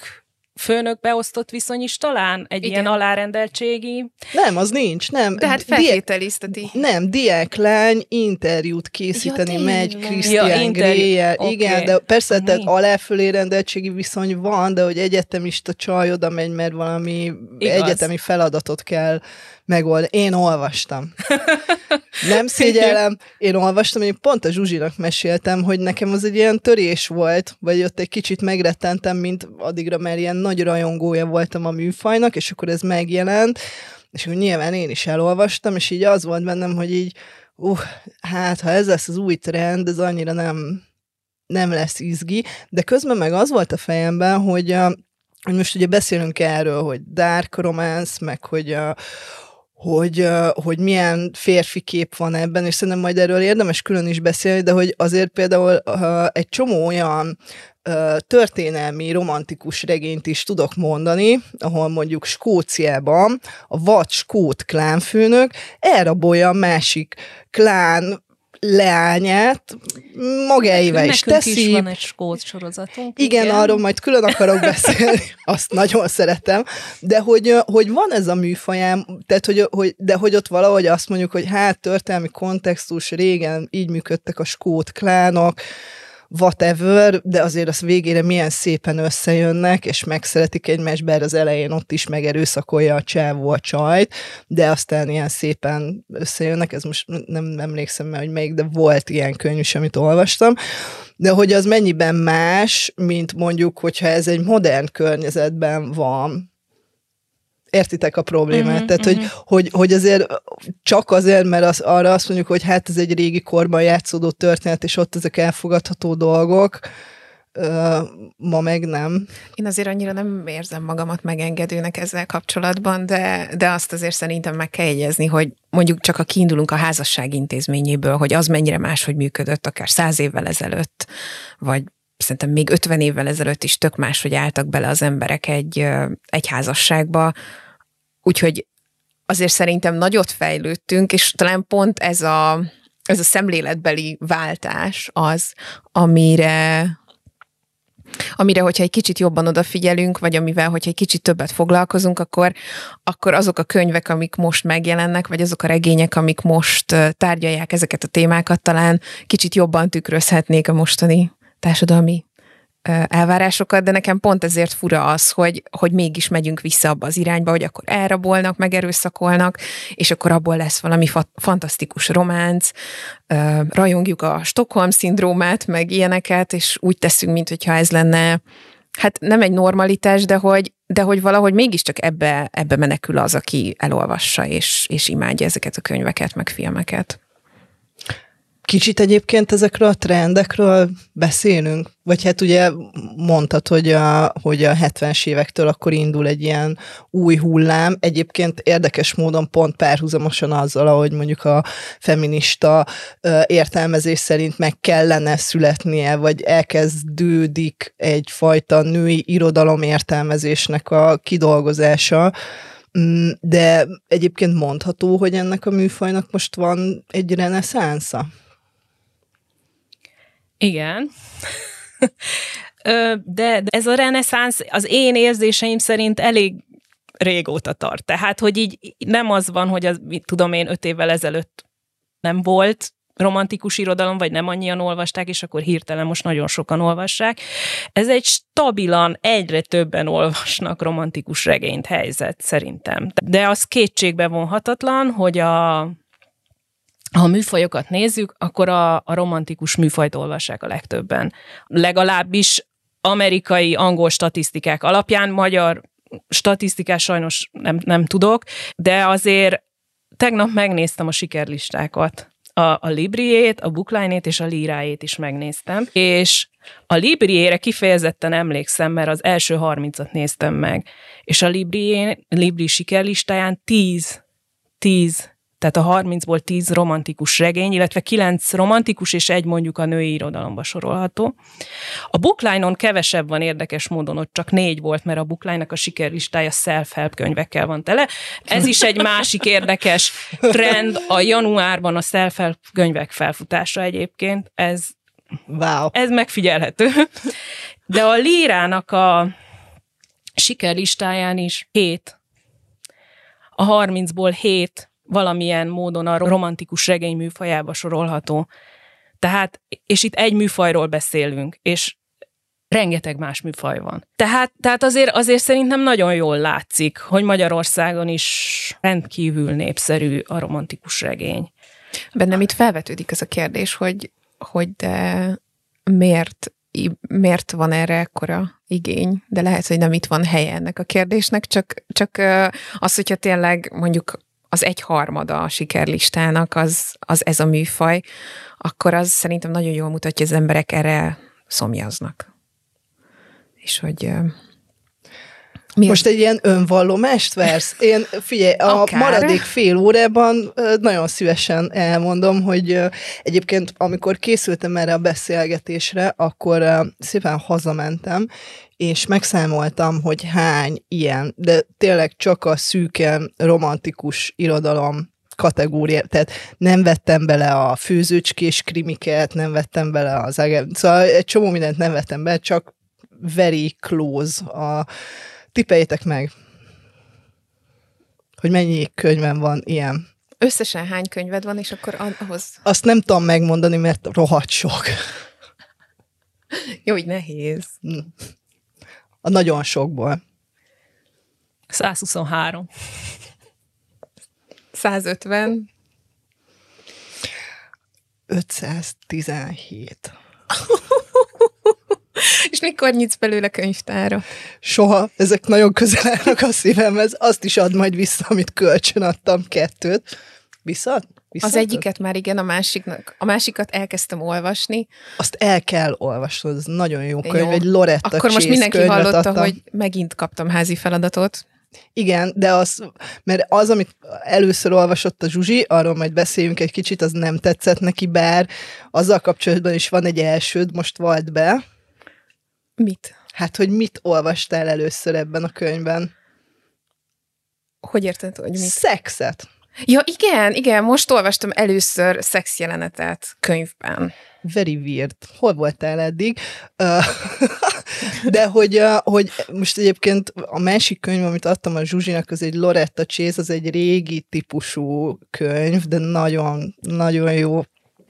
főnök beosztott viszony is talán? Egy Igen. ilyen alárendeltségi? Nem, az nincs, nem. De hát feltételizteti. Nem, diáklány interjút készíteni ja, megy Christian ja, Grey-jel. Okay. Igen, de persze, tehát aláfölé rendeltségi viszony van, de hogy egyetemista csaj oda megy, mert valami Igaz. egyetemi feladatot kell megoldani. Én olvastam. Nem szégyellem, én olvastam, én pont a Zsuzsinak meséltem, hogy nekem az egy ilyen törés volt, vagy ott egy kicsit megrettentem, mint addigra, mert ilyen nagy rajongója voltam a műfajnak, és akkor ez megjelent, és úgy nyilván én is elolvastam, és így az volt bennem, hogy így, uh, hát ha ez lesz az új trend, ez annyira nem, nem lesz izgi, de közben meg az volt a fejemben, hogy, a, hogy most ugye beszélünk erről, hogy dark romance, meg hogy a, Hogy, hogy milyen férfi kép van ebben, és szerintem majd erről érdemes külön is beszélni, de hogy azért például egy csomó olyan történelmi, romantikus regényt is tudok mondani, ahol mondjuk Skóciában a vad skót klánfőnök elrabolja a másik klán leányát magáival is teszi. Nekünk is van egy skót sorozatunk. Igen, igen, arról majd külön akarok beszélni. Azt nagyon szeretem. De hogy, hogy van ez a műfajám, tehát hogy, hogy, de hogy ott valahogy azt mondjuk, hogy hát történelmi kontextus, régen így működtek a skót klánok, whatever, de azért az végére milyen szépen összejönnek, és megszeretik egymást, bár az elején ott is megerőszakolja a csávó a csajt, de aztán ilyen szépen összejönnek, ez most nem emlékszem már, hogy melyik, de volt ilyen könyv is, amit olvastam, de hogy az mennyiben más, mint mondjuk, hogyha ez egy modern környezetben van. Értitek a problémát? Mm-hmm, Tehát, mm-hmm. Hogy, hogy, hogy azért csak azért, mert az, arra azt mondjuk, hogy hát ez egy régi korban játszódó történet, és ott ezek elfogadható dolgok, uh, ma meg nem. Én azért annyira nem érzem magamat megengedőnek ezzel kapcsolatban, de, de azt azért szerintem meg kell jegyezni, hogy mondjuk csak ha kiindulunk a házasság intézményéből, hogy az mennyire máshogy működött, akár száz évvel ezelőtt, vagy szerintem még ötven évvel ezelőtt is tök máshogy álltak bele az emberek egy, egy házasságba, úgyhogy azért szerintem nagyot fejlődtünk, és talán pont ez a, ez a szemléletbeli váltás az, amire, amire, hogyha egy kicsit jobban odafigyelünk, vagy amivel, hogyha egy kicsit többet foglalkozunk, akkor, akkor azok a könyvek, amik most megjelennek, vagy azok a regények, amik most tárgyalják ezeket a témákat, talán kicsit jobban tükrözhetnék a mostani társadalmi elvárásokat, de nekem pont ezért fura az, hogy, hogy mégis megyünk vissza abba az irányba, hogy akkor elrabolnak, megerőszakolnak, és akkor abból lesz valami fa- fantasztikus románc, rajongjuk a Stockholm-szindrómát, meg ilyeneket, és úgy teszünk, mintha ez lenne, hát nem egy normalitás, de hogy, de hogy valahogy mégiscsak ebbe, ebbe menekül az, aki elolvassa, és, és imádja ezeket a könyveket, meg filmeket. Kicsit egyébként ezekről a trendekről beszélünk, vagy hát ugye mondtad, hogy a, hogy a hetvenes évektől akkor indul egy ilyen új hullám, egyébként érdekes módon pont párhuzamosan azzal, ahogy mondjuk a feminista értelmezés szerint meg kellene születnie, vagy elkezdődik egyfajta női irodalom értelmezésnek a kidolgozása, de egyébként mondható, hogy ennek a műfajnak most van egy reneszánsza. Igen. De, de ez a reneszánsz az én érzéseim szerint elég régóta tart. Tehát, hogy így nem az van, hogy az, tudom én, öt évvel ezelőtt nem volt romantikus irodalom, vagy nem annyian olvasták, és akkor hirtelen most nagyon sokan olvassák. Ez egy stabilan, egyre többen olvasnak romantikus regényt helyzet szerintem. De az kétségbe vonhatatlan, hogy a... Ha műfajokat nézzük, akkor a, a romantikus műfajt olvassák a legtöbben. Legalábbis amerikai, angol statisztikák alapján, magyar statisztikát sajnos nem, nem tudok, de azért tegnap megnéztem a sikerlistákat. A, a Libriét, a Bookline-ét és a Lírájét is megnéztem, és a Libriére kifejezetten emlékszem, mert az első harmincat néztem meg, és a Libri, Libri sikerlistáján tíz, tíz Tehát a harmincból tíz romantikus regény, illetve kilenc romantikus és egy mondjuk a női irodalomba sorolható. A Bookline-on kevesebb van érdekes módon, ott csak négy volt, mert a Bookline-nak a sikerlistája self-help könyvekkel van tele. Ez is egy másik érdekes trend, a januárban a self-help könyvek felfutása egyébként. Ez, wow. ez megfigyelhető. De a Lírának a sikerlistáján is hét, a harmincból hét valamilyen módon a romantikus regény műfajába sorolható. Tehát, és itt egy műfajról beszélünk, és rengeteg más műfaj van. Tehát, tehát azért, azért szerintem nagyon jól látszik, hogy Magyarországon is rendkívül népszerű a romantikus regény. Bennem itt felvetődik ez a kérdés, hogy, hogy de miért, miért van erre ekkora igény, de lehet, hogy nem itt van helye ennek a kérdésnek, csak, csak az, hogyha tényleg mondjuk az egyharmada a sikerlistának, az, az ez a műfaj, akkor az szerintem nagyon jól mutatja, hogy az emberek erre szomjaznak. És hogy... Mi most az... egy ilyen önvallomást versz? Én figyelj, a Akár. maradék fél órában nagyon szívesen elmondom, hogy egyébként amikor készültem erre a beszélgetésre, akkor szépen hazamentem, és megszámoltam, hogy hány ilyen, de tényleg csak a szűken romantikus irodalom kategória, tehát nem vettem bele a főzőcskés krimiket, nem vettem bele az ágá... Szóval egy csomó mindent nem vettem bele, csak very close. A... Tippeljétek meg, hogy mennyi könyvem van ilyen. Összesen hány könyved van, és akkor ahhoz... Azt nem tudom megmondani, mert rohadt sok. Jó, hogy nehéz. A nagyon sokból. száz huszonhárom. száz ötven. ötszáztizenhét. És mikor nyitsz belőle könyvtára? Soha. Ezek nagyon közel állnak a szívemhez. Azt is add majd vissza, amit kölcsön adtam, kettőt. Visszaad? Viszont? Az egyiket már igen, a másiknak. A másikat elkezdtem olvasni. Azt el kell olvasnod, ez nagyon jó könyv, jó. Egy Loretta Chase. Akkor most mindenki hallotta, adtam. Hogy megint kaptam házi feladatot. Igen, de az, mert az, amit először olvasott a Zsuzsi, arról majd beszéljünk egy kicsit, az nem tetszett neki, bár azzal kapcsolatban is van egy elsőd, most vald be. Mit? Hát, hogy mit olvastál először ebben a könyvben? Hogy érted, hogy mit? Szexet. Ja, igen, igen, most olvastam először szexjelenetet könyvben. Very weird. Hol voltál eddig? De hogy, hogy most egyébként a másik könyv, amit adtam a Zsuzsinak, az egy Loretta Chase, az egy régi típusú könyv, de nagyon, nagyon jó,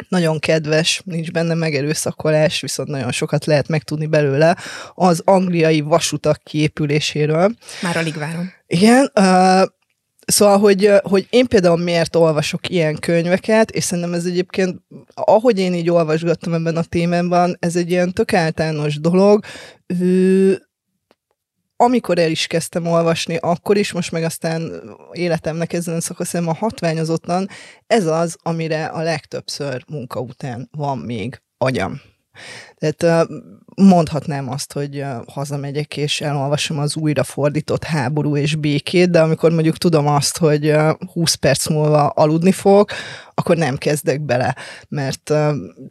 nagyon kedves, nincs benne megerőszakolás, viszont nagyon sokat lehet megtudni belőle az angliai vasutak kiépüléséről. Már alig várom. Igen, uh, Szóval, hogy, hogy én például miért olvasok ilyen könyveket, és szerintem ez egyébként, ahogy én így olvasgattam ebben a témában, ez egy ilyen tök általános dolog. Amikor el is kezdtem olvasni, akkor is, most meg aztán életemnek ezen szakaszában hatványozottan, ez az, amire a legtöbbször munka után van még agyam. Tehát mondhatnám azt, hogy hazamegyek és elolvasom az újra fordított Háború és békét, de amikor mondjuk tudom azt, hogy húsz perc múlva aludni fogok, akkor nem kezdek bele, mert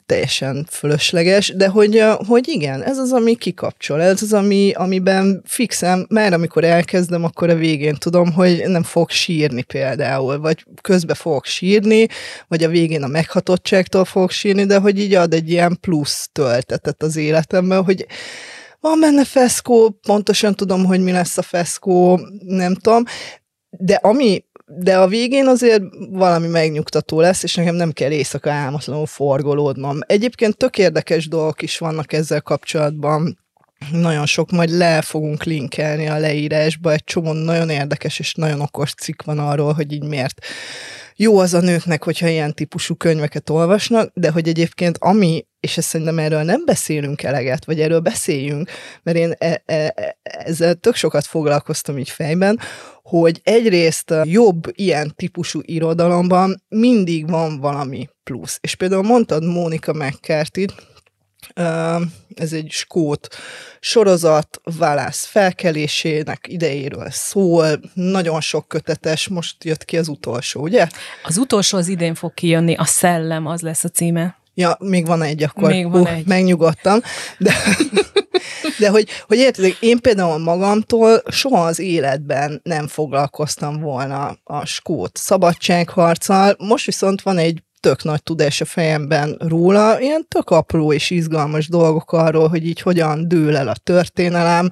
teljesen fölösleges, de hogy, hogy igen, ez az, ami kikapcsol, ez az, ami, amiben fixem, már amikor elkezdem, akkor a végén tudom, hogy nem fogok sírni például, vagy közbe fogok sírni, vagy a végén a meghatottságtól fogok sírni, de hogy így ad egy ilyen plusz töltetet az életemben, hogy van benne feszkó, pontosan tudom, hogy mi lesz a feszkó, nem tudom, de ami De a végén azért valami megnyugtató lesz, és nekem nem kell éjszaka álmatlanul forgolódnom. Egyébként tök érdekes dolgok is vannak ezzel kapcsolatban. Nagyon sok, majd le fogunk linkelni a leírásba, egy csomó nagyon érdekes és nagyon okos cikk van arról, hogy így miért jó az a nőknek, hogyha ilyen típusú könyveket olvasnak, de hogy egyébként ami, és ezt szerintem erről nem beszélünk eleget, vagy erről beszéljünk, mert én e- e- ezzel tök sokat foglalkoztam így fejben, hogy egyrészt jobb ilyen típusú irodalomban mindig van valami plusz. És például mondtad Mónika McCarthy-t, Ez egy skót sorozat, Válász felkelésének idejéről szól, nagyon sok kötetes, most jött ki az utolsó, ugye? Az utolsó az idén fog kijönni, a Szellem, az lesz a címe. Ja, még van egy, akkor még van Hú, egy. Megnyugodtam. De, de hogy, hogy érted, én például magamtól soha az életben nem foglalkoztam volna a skót szabadságharccal, most viszont van egy tök nagy tudás a fejemben róla, ilyen tök apró és izgalmas dolgok arról, hogy így hogyan dől el a történelem,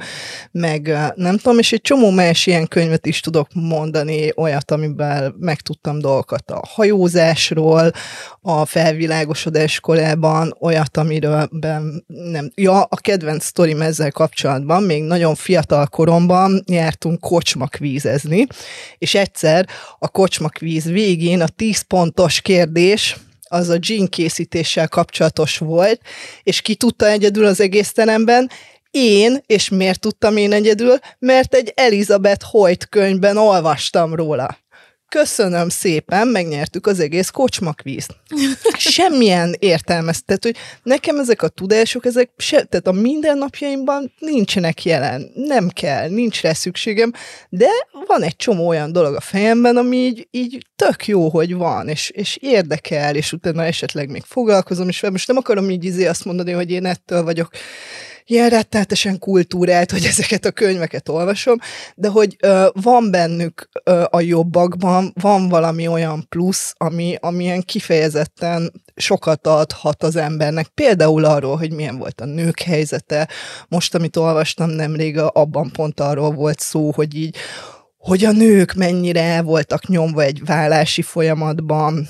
meg nem tudom, és egy csomó más ilyen könyvet is tudok mondani, olyat, amiben megtudtam dolgokat a hajózásról, a felvilágosodás korában, olyat, amiről nem... Ja, a kedvenc sztorim ezzel kapcsolatban, még nagyon fiatal koromban jártunk kocsmakvízezni, és egyszer a kocsmakvíz végén a tíz pontos kérdés az a gin készítéssel kapcsolatos volt, és ki tudta egyedül az egész teremben? Én, és miért tudtam én egyedül? Mert egy Elizabeth Hoyt könyvben olvastam róla. Köszönöm szépen, megnyertük az egész kocsmakvízt. Semmilyen értelmeztet, hogy nekem ezek a tudások, ezek se, tehát a mindennapjaimban nincsenek jelen. Nem kell, nincs rá szükségem, de van egy csomó olyan dolog a fejemben, ami így, így tök jó, hogy van, és, és érdekel, és utána esetleg még foglalkozom, és most nem akarom így izé azt mondani, hogy én ettől vagyok ilyen rettenetesen kultúrált, hogy ezeket a könyveket olvasom, de hogy ö, van bennük ö, a jobbakban, van valami olyan plusz, ami, amilyen kifejezetten sokat adhat az embernek. Például arról, hogy milyen volt a nők helyzete. Most, amit olvastam nemrég, abban pont arról volt szó, hogy így, hogy a nők mennyire el voltak nyomva egy válási folyamatban,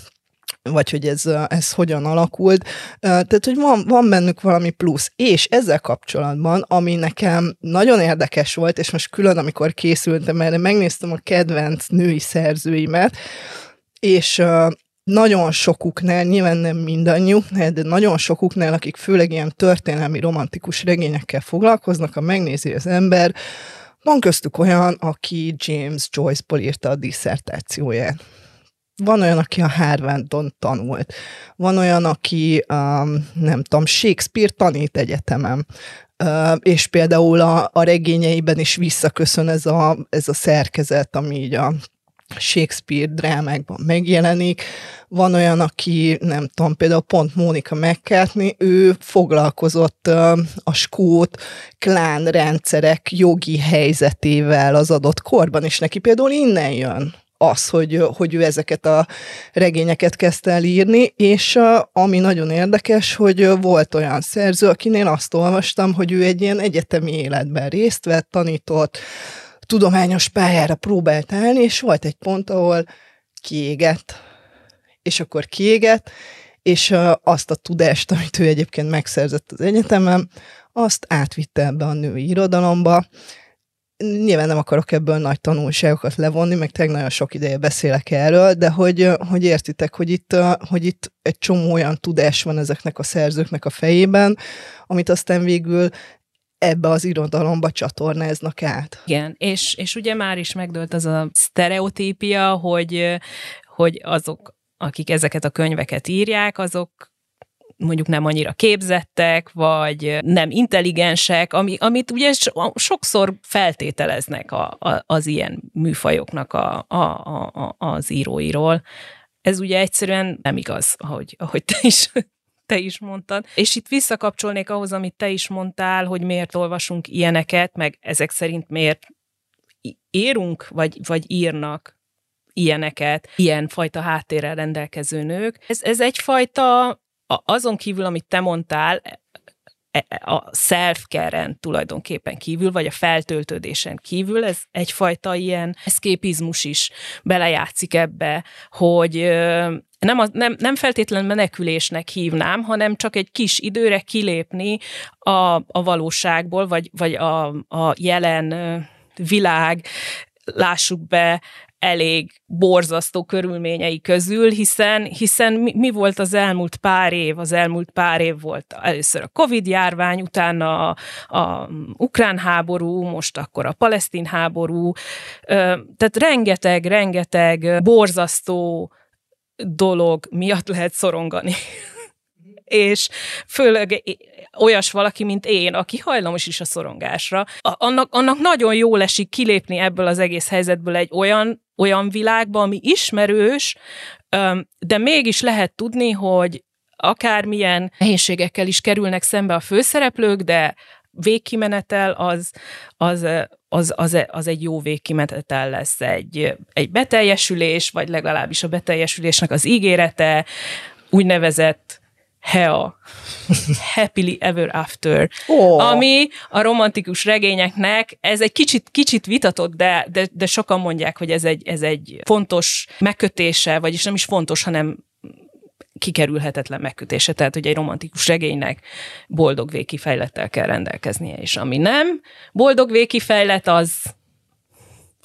vagy hogy ez, ez hogyan alakult. Tehát, hogy van, van bennük valami plusz. És ezzel kapcsolatban, ami nekem nagyon érdekes volt, és most külön, amikor készültem erre, megnéztem a kedvenc női szerzőimet, és nagyon sokuknál, nyilván nem mindannyiuknál, de nagyon sokuknál, akik főleg ilyen történelmi, romantikus regényekkel foglalkoznak, ha megnézi az ember, van köztük olyan, aki James Joyce-ból írta a disszertációját. Van olyan, aki a Harvardon tanult. Van olyan, aki, um, nem tudom, Shakespeare tanít egyetemen. Uh, és például a, a regényeiben is visszaköszön ez a, ez a szerkezet, ami így a Shakespeare drámákban megjelenik. Van olyan, aki, nem tudom, például pont Mónika McCartney, ő foglalkozott a skót klánrendszerek jogi helyzetével az adott korban, és neki például innen jön az, hogy, hogy ő ezeket a regényeket kezdte el írni, és ami nagyon érdekes, hogy volt olyan szerző, akinél azt olvastam, hogy ő egy ilyen egyetemi életben részt vett, tanított, tudományos pályára próbált állni, és volt egy pont, ahol kiégett, és akkor kiégett, és azt a tudást, amit ő egyébként megszerzett az egyetemen, azt átvitte ebbe a női irodalomba. Nyilván nem akarok ebből nagy tanulságokat levonni, meg tényleg nagyon sok ideje beszélek erről, de hogy, hogy értitek, hogy itt, hogy itt egy csomó olyan tudás van ezeknek a szerzőknek a fejében, amit aztán végül ebbe az irodalomba csatornáznak át. Igen, és, és ugye már is megdőlt az a sztereotípia, hogy, hogy azok, akik ezeket a könyveket írják, azok mondjuk nem annyira képzettek, vagy nem intelligensek, ami, amit ugye sokszor feltételeznek a, a, az ilyen műfajoknak a, a, a, az íróiról. Ez ugye egyszerűen nem igaz, ahogy, ahogy te is, te is mondtad. És itt visszakapcsolnék ahhoz, amit te is mondtál, hogy miért olvasunk ilyeneket, meg ezek szerint miért írunk, vagy, vagy írnak ilyeneket, ilyenfajta háttérrel rendelkező nők. Ez, ez egyfajta azon kívül, amit te mondtál, a self-care-en tulajdonképpen kívül, vagy a feltöltődésen kívül, ez egyfajta ilyen eszképizmus is belejátszik ebbe, hogy nem, a, nem, nem feltétlen menekülésnek hívnám, hanem csak egy kis időre kilépni a, a valóságból, vagy, vagy a, a jelen világ, lássuk be, elég borzasztó körülményei közül, hiszen, hiszen mi, mi volt az elmúlt pár év? Az elmúlt pár év volt először a Covid-járvány, utána a, a ukrán háború, most akkor a palesztin háború. Tehát rengeteg, rengeteg borzasztó dolog miatt lehet szorongani. és főleg olyas valaki, mint én, aki hajlamos is a szorongásra, annak, annak nagyon jól esik kilépni ebből az egész helyzetből egy olyan, olyan világba, ami ismerős, de mégis lehet tudni, hogy akármilyen nehézségekkel is kerülnek szembe a főszereplők, de végkimenetel az, az, az, az, az egy jó végkimenetel lesz. Egy, egy beteljesülés, vagy legalábbis a beteljesülésnek az ígérete, úgynevezett há e á, Happily Ever After, oh. ami a romantikus regényeknek, ez egy kicsit, kicsit vitatott, de, de, de sokan mondják, hogy ez egy, ez egy fontos megkötése, vagyis nem is fontos, hanem kikerülhetetlen megkötése, tehát hogy egy romantikus regénynek boldog végkifejlettel kell rendelkeznie, és ami nem boldog végkifejlet, az,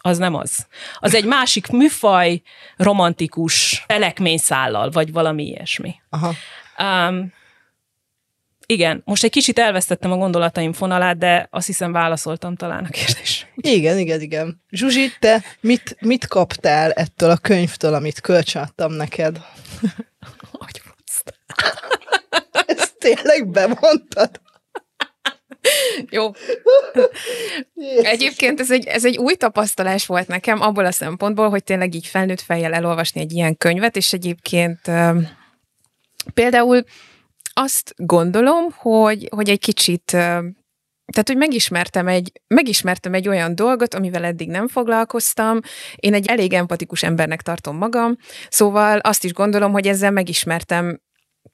az nem az. Az egy másik műfaj romantikus cselekményszállal, vagy valami ilyesmi. Aha. Um, igen, most egy kicsit elvesztettem a gondolataim fonalát, de azt hiszem válaszoltam talán a kérdésre. Igen, igen, igen. Zsuzsi, te mit, mit kaptál ettől a könyvtől, amit kölcsönadtam neked? Hogy ezt tényleg bemondtad? Jó. Egyébként ez egy, ez egy új tapasztalás volt nekem, abból a szempontból, hogy tényleg így felnőtt fejjel elolvasni egy ilyen könyvet, és egyébként um, például azt gondolom, hogy, hogy egy kicsit, tehát hogy megismertem egy, megismertem egy olyan dolgot, amivel eddig nem foglalkoztam. Én egy elég empatikus embernek tartom magam, szóval azt is gondolom, hogy ezzel megismertem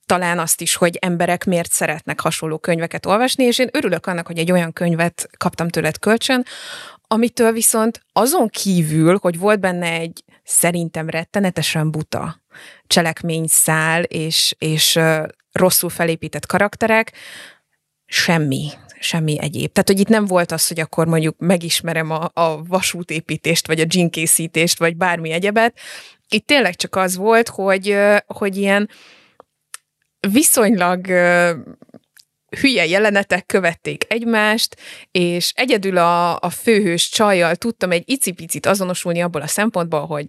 talán azt is, hogy emberek miért szeretnek hasonló könyveket olvasni, és én örülök annak, hogy egy olyan könyvet kaptam tőled kölcsön, amitől viszont azon kívül, hogy volt benne egy szerintem rettenetesen buta cselekményszál és, és uh, rosszul felépített karakterek, semmi, semmi egyéb. Tehát, hogy itt nem volt az, hogy akkor mondjuk megismerem a, a vasútépítést, vagy a dzsinkészítést, vagy bármi egyebet. Itt tényleg csak az volt, hogy, uh, hogy ilyen viszonylag uh, hülye jelenetek követték egymást, és egyedül a, a főhős csajjal tudtam egy icipicit azonosulni abból a szempontból, hogy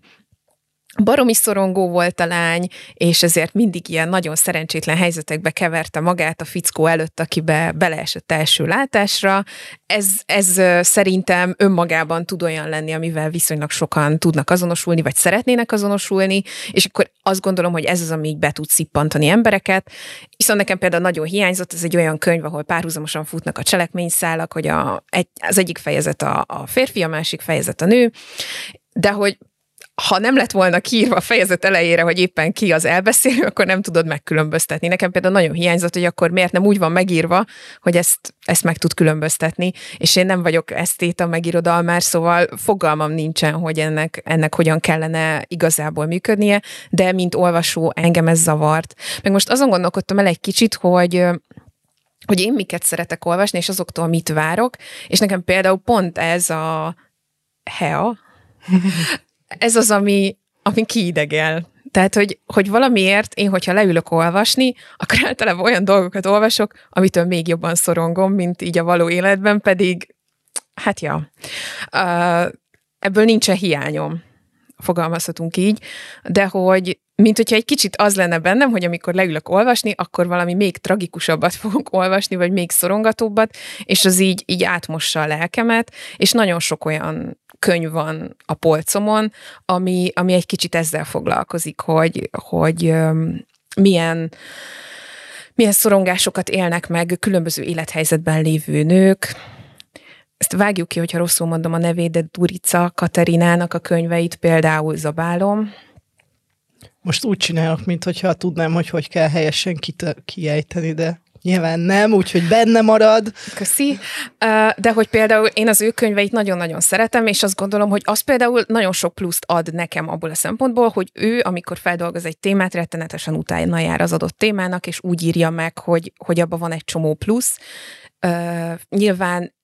baromi szorongó volt a lány, és ezért mindig ilyen nagyon szerencsétlen helyzetekbe keverte magát a fickó előtt, akibe beleesett első látásra. Ez, ez szerintem önmagában tud olyan lenni, amivel viszonylag sokan tudnak azonosulni, vagy szeretnének azonosulni, és akkor azt gondolom, hogy ez az, ami így be tud szippantani embereket. Viszont nekem például nagyon hiányzott, ez egy olyan könyv, ahol párhuzamosan futnak a cselekményszálak, hogy a, egy, az egyik fejezet a, a férfi, a másik fejezet a nő, de hogy ha nem lett volna kiírva a fejezet elejére, hogy éppen ki az elbeszélő, akkor nem tudod megkülönböztetni. Nekem például nagyon hiányzott, hogy akkor miért nem úgy van megírva, hogy ezt, ezt meg tud különböztetni, és én nem vagyok esztéta, meg irodalmár, szóval fogalmam nincsen, hogy ennek, ennek hogyan kellene igazából működnie, de mint olvasó engem ez zavart. Meg most azon gondolkodtam el egy kicsit, hogy... hogy én miket szeretek olvasni, és azoktól mit várok, és nekem például pont ez a há e á, ez az, ami, ami kiidegel. Tehát, hogy, hogy valamiért én, hogyha leülök olvasni, akkor általában olyan dolgokat olvasok, amitől még jobban szorongom, mint így a való életben, pedig hát ja, ebből nincsen hiányom, fogalmazhatunk így, de hogy mint hogyha egy kicsit az lenne bennem, hogy amikor leülök olvasni, akkor valami még tragikusabbat fogok olvasni, vagy még szorongatóbbat, és az így, így átmossa a lelkemet, és nagyon sok olyan könyv van a polcomon, ami, ami egy kicsit ezzel foglalkozik, hogy, hogy milyen, milyen szorongásokat élnek meg különböző élethelyzetben lévő nők. Ezt vágjuk ki, hogyha rosszul mondom a nevét, de Durica Katerinának a könyveit például zabálom. Most úgy csinálok, mintha tudnám, hogy hogy kell helyesen kita- kiejteni, de nyilván nem, úgyhogy benne marad. Köszi. De hogy például én az ő könyveit nagyon-nagyon szeretem, és azt gondolom, hogy az például nagyon sok pluszt ad nekem abból a szempontból, hogy ő, amikor feldolgoz egy témát, rettenetesen utána jár az adott témának, és úgy írja meg, hogy, hogy abban van egy csomó plusz. Nyilván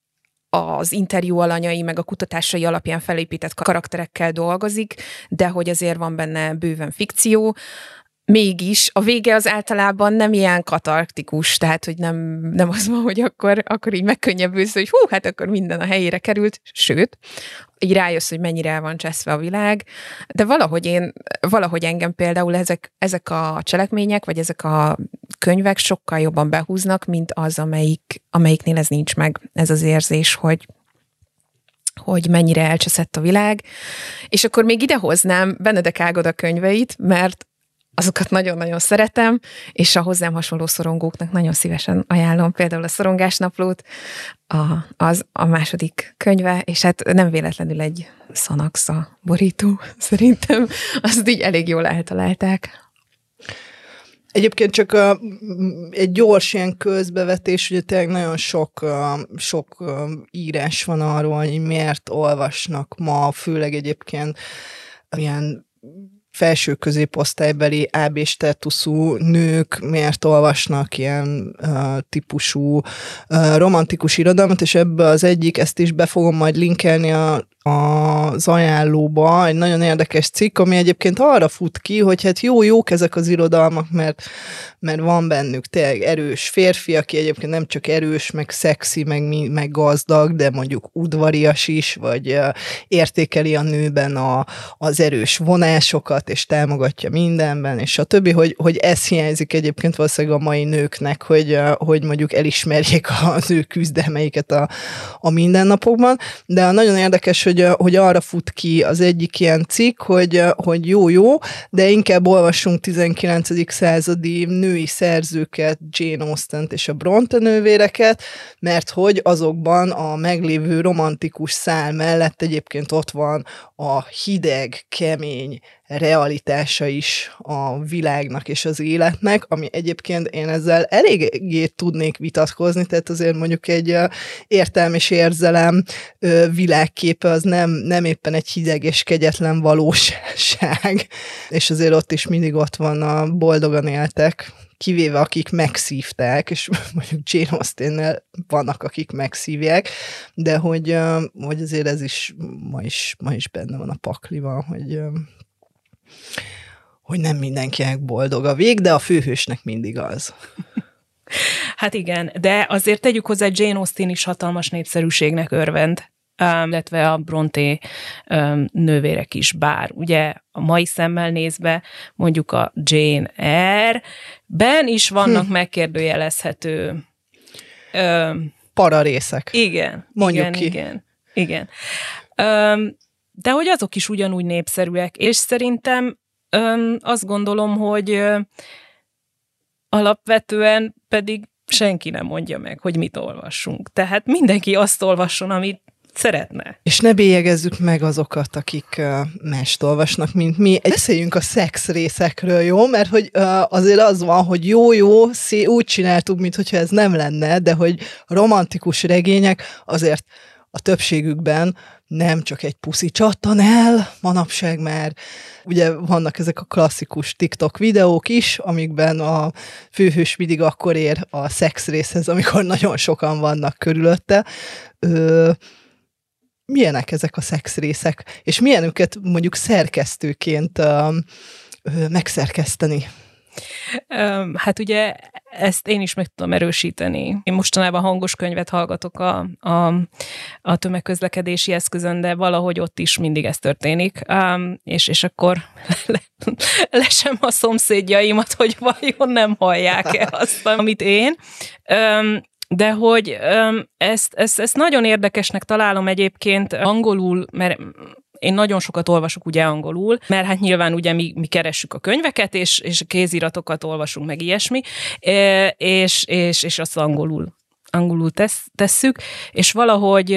az interjú alanyai, meg a kutatásai alapján felépített karakterekkel dolgozik, de hogy azért van benne bőven fikció. mégis a vége az általában nem ilyen katartikus, tehát hogy nem, nem az van, hogy akkor, akkor így megkönnyebbülsz, hogy hú, hát akkor minden a helyére került, sőt, így rájössz, hogy mennyire el van cseszve a világ, de valahogy én, valahogy engem például ezek, ezek a cselekmények, vagy ezek a könyvek sokkal jobban behúznak, mint az, amelyik, amelyiknél ez nincs meg, ez az érzés, hogy hogy mennyire elcseszett a világ, és akkor még idehoznám Benedek Ágoda könyveit, mert azokat nagyon-nagyon szeretem, és a hozzám hasonló szorongóknak nagyon szívesen ajánlom, például a Szorongásnaplót, a, az a második könyve, és hát nem véletlenül egy Szanaxa borító, szerintem azt így elég jól eltalálták. Egyébként csak uh, egy gyors ilyen közbevetés, ugye tényleg nagyon sok, uh, sok uh, írás van arról, hogy miért olvasnak ma, főleg egyébként ilyen felső-középosztálybeli á bé státuszú nők, miért olvasnak ilyen uh, típusú uh, romantikus irodalmat, és ebből az egyik, ezt is be fogom majd linkelni a az ajánlóba, egy nagyon érdekes cikk, ami egyébként arra fut ki, hogy hát jó, jók ezek az irodalmak, mert, mert van bennük tényleg erős férfi, aki egyébként nem csak erős, meg szexi, meg, meg gazdag, de mondjuk udvarias is, vagy értékeli a nőben a, az erős vonásokat, és támogatja mindenben, és a többi, hogy, hogy ez hiányzik egyébként valószínűleg a mai nőknek, hogy, hogy mondjuk elismerjék az ő küzdelmeiket a, a mindennapokban, de a nagyon érdekes, Hogy, hogy arra fut ki az egyik ilyen cikk, hogy, hogy jó-jó, de inkább olvassunk tizenkilencedik századi női szerzőket, Jane Austen-t és a Brontë nővéreket, mert hogy azokban a meglévő romantikus szál mellett egyébként ott van a hideg, kemény realitása is a világnak és az életnek, ami egyébként én ezzel eléggé tudnék vitatkozni, tehát azért mondjuk egy értelm és érzelem világképe az nem, nem éppen egy hideg és kegyetlen valóság, és azért ott is mindig ott van a boldogan éltek, kivéve akik megszívták, és mondjuk Jane Austennel vannak, akik megszívják, de hogy, hogy azért ez is ma, is ma is benne van a pakliban, hogy hogy nem mindenkinek boldog a vég, de a főhősnek mindig az. Hát igen, de azért tegyük hozzá, Jane Austen is hatalmas népszerűségnek örvend, illetve a Brontë nővérek is, bár ugye a mai szemmel nézve mondjuk a Jane Eyre-ben is vannak hm. megkérdőjelezhető pararészek. Igen. Mondjuk igen, ki. Igen, igen. Um, De hogy azok is ugyanúgy népszerűek, és szerintem öm, azt gondolom, hogy ö, alapvetően pedig senki nem mondja meg, hogy mit olvassunk. Tehát mindenki azt olvasson, amit szeretne. És ne bélyegezzük meg azokat, akik uh, mást olvasnak, mint mi. Beszéljünk a szex részekről, jó? Mert hogy uh, azért az van, hogy jó-jó, szé- úgy csináltuk, mintha ez nem lenne, de hogy romantikus regények azért a többségükben nem csak egy puszi csattan el, manapság már ugye vannak ezek a klasszikus TikTok videók is, amikben a főhős mindig akkor ér a szex részhez, amikor nagyon sokan vannak körülötte. Ö, milyenek ezek a szex részek? És milyenüket mondjuk szerkesztőként ö, ö, megszerkeszteni? Hát ugye ezt én is meg tudom erősíteni. Én mostanában hangos könyvet hallgatok a, a, a tömegközlekedési eszközön, de valahogy ott is mindig ez történik, um, és, és akkor le, lesem a szomszédjaimat, hogy vajon nem hallják-e azt, amit én. Um, de hogy um, ezt, ezt, ezt nagyon érdekesnek találom egyébként angolul, mert én nagyon sokat olvasok ugye angolul, mert hát nyilván ugye mi, mi keressük a könyveket, és, és kéziratokat olvasunk, meg ilyesmi, és, és, és azt angolul, angolul tesz, tesszük, és valahogy...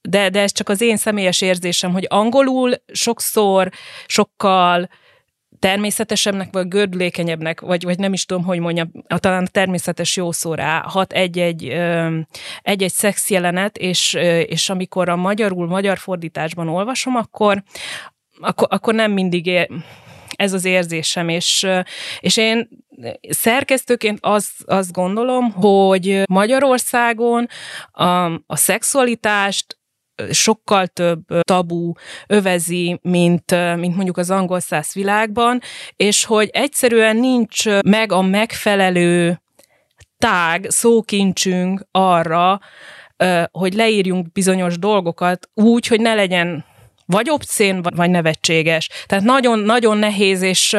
De, de ez csak az én személyes érzésem, hogy angolul sokszor, sokkal természetesebbnek, vagy gördülékenyebbnek, vagy, vagy nem is tudom, hogy mondjam, talán a természetes jó szó rá, hat egy-egy, egy-egy szex jelenet, és, és amikor a magyarul, magyar fordításban olvasom, akkor, akkor, akkor nem mindig ér, ez az érzésem, és, és én szerkesztőként azt, azt gondolom, hogy Magyarországon a, a szexualitást sokkal több tabu övezi, mint, mint mondjuk az angol száz világban, és hogy egyszerűen nincs meg a megfelelő tág, szókincsünk arra, hogy leírjunk bizonyos dolgokat úgy, hogy ne legyen vagy obszén, vagy nevetséges. Tehát nagyon-nagyon nehéz, és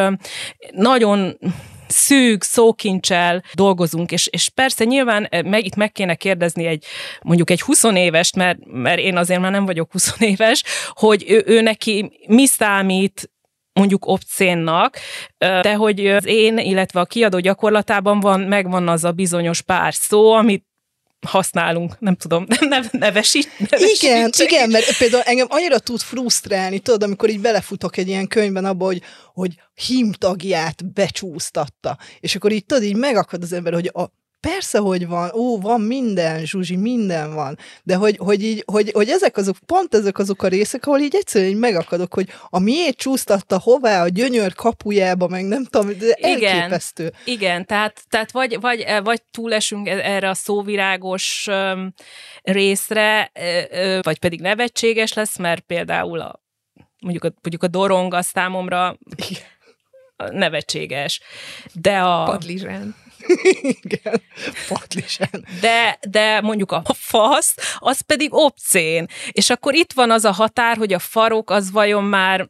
nagyon szűk szókincsel dolgozunk, és, és persze nyilván meg, itt meg kéne kérdezni egy, mondjuk egy huszonévest, mert, mert én azért már nem vagyok huszonéves, hogy ő, ő neki mi számít mondjuk obszénnak, de hogy az én, illetve a kiadó gyakorlatában van, megvan az a bizonyos pár szó, amit használunk, nem tudom, nem nevesít. Igen, igen, mert például engem annyira tud frusztrálni, tudod, amikor így belefutok egy ilyen könyvben abba, hogy, hogy hímtagját becsúsztatta, és akkor így tudod, így megakad az ember, hogy a persze, hogy van, ó, van minden, Zsuzsi, minden van, de hogy, hogy, így, hogy, hogy ezek azok, pont ezek azok a részek, ahol így egyszerűen így megakadok, hogy a miért csúsztatta hová, a gyönyör kapujába, meg nem tudom, elképesztő. Igen, igen, tehát, tehát vagy, vagy, vagy túlesünk erre a szóvirágos részre, vagy pedig nevetséges lesz, mert például a, mondjuk, a, mondjuk a dorong a számomra nevetséges. De a... Padlizsán. Igen, fatlisen. De, de mondjuk a fasz, az pedig obszén. És akkor itt van az a határ, hogy a farok az vajon már,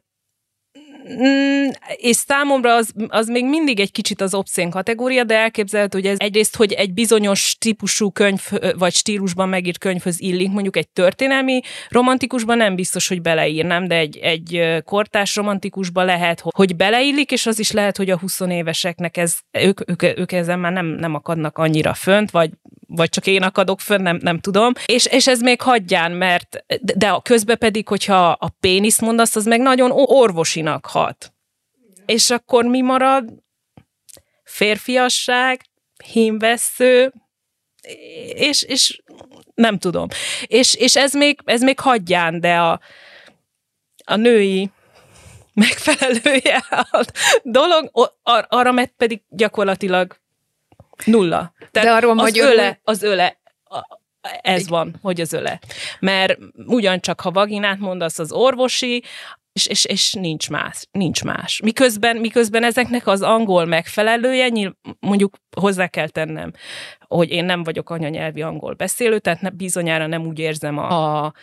mm, és számomra az, az még mindig egy kicsit az obszén kategória, de elképzelhető, hogy ez egyrészt, hogy egy bizonyos típusú könyv, vagy stílusban megírt könyvhöz illik, mondjuk egy történelmi romantikusban nem biztos, hogy beleírnám, de egy, egy kortárs romantikusban lehet, hogy beleillik, és az is lehet, hogy a huszonéveseknek ez, ők, ők, ők ezen már nem, nem akadnak annyira fönt, vagy, vagy csak én akadok fönt, nem, nem tudom. És, és ez még hagyján, mert de a közben pedig, hogyha a pénisz mondasz, az meg nagyon orvosinak hat. És akkor mi marad? Férfiasság, hímvessző, és, és nem tudom. És, és ez, még, ez még hagyján, de a, a női megfelelője a dolog, ar, arra meg pedig gyakorlatilag nulla. Tehát de arról, az, hogy öle, öle, az öle, ez egy... van, hogy az öle. Mert ugyancsak, ha vaginát mondasz, az orvosi, És, és, és nincs más, nincs más. Miközben, miközben ezeknek az angol megfelelője, nyilv, mondjuk hozzá kell tennem, hogy én nem vagyok anyanyelvi angol beszélő, tehát ne, bizonyára nem úgy érzem a, a,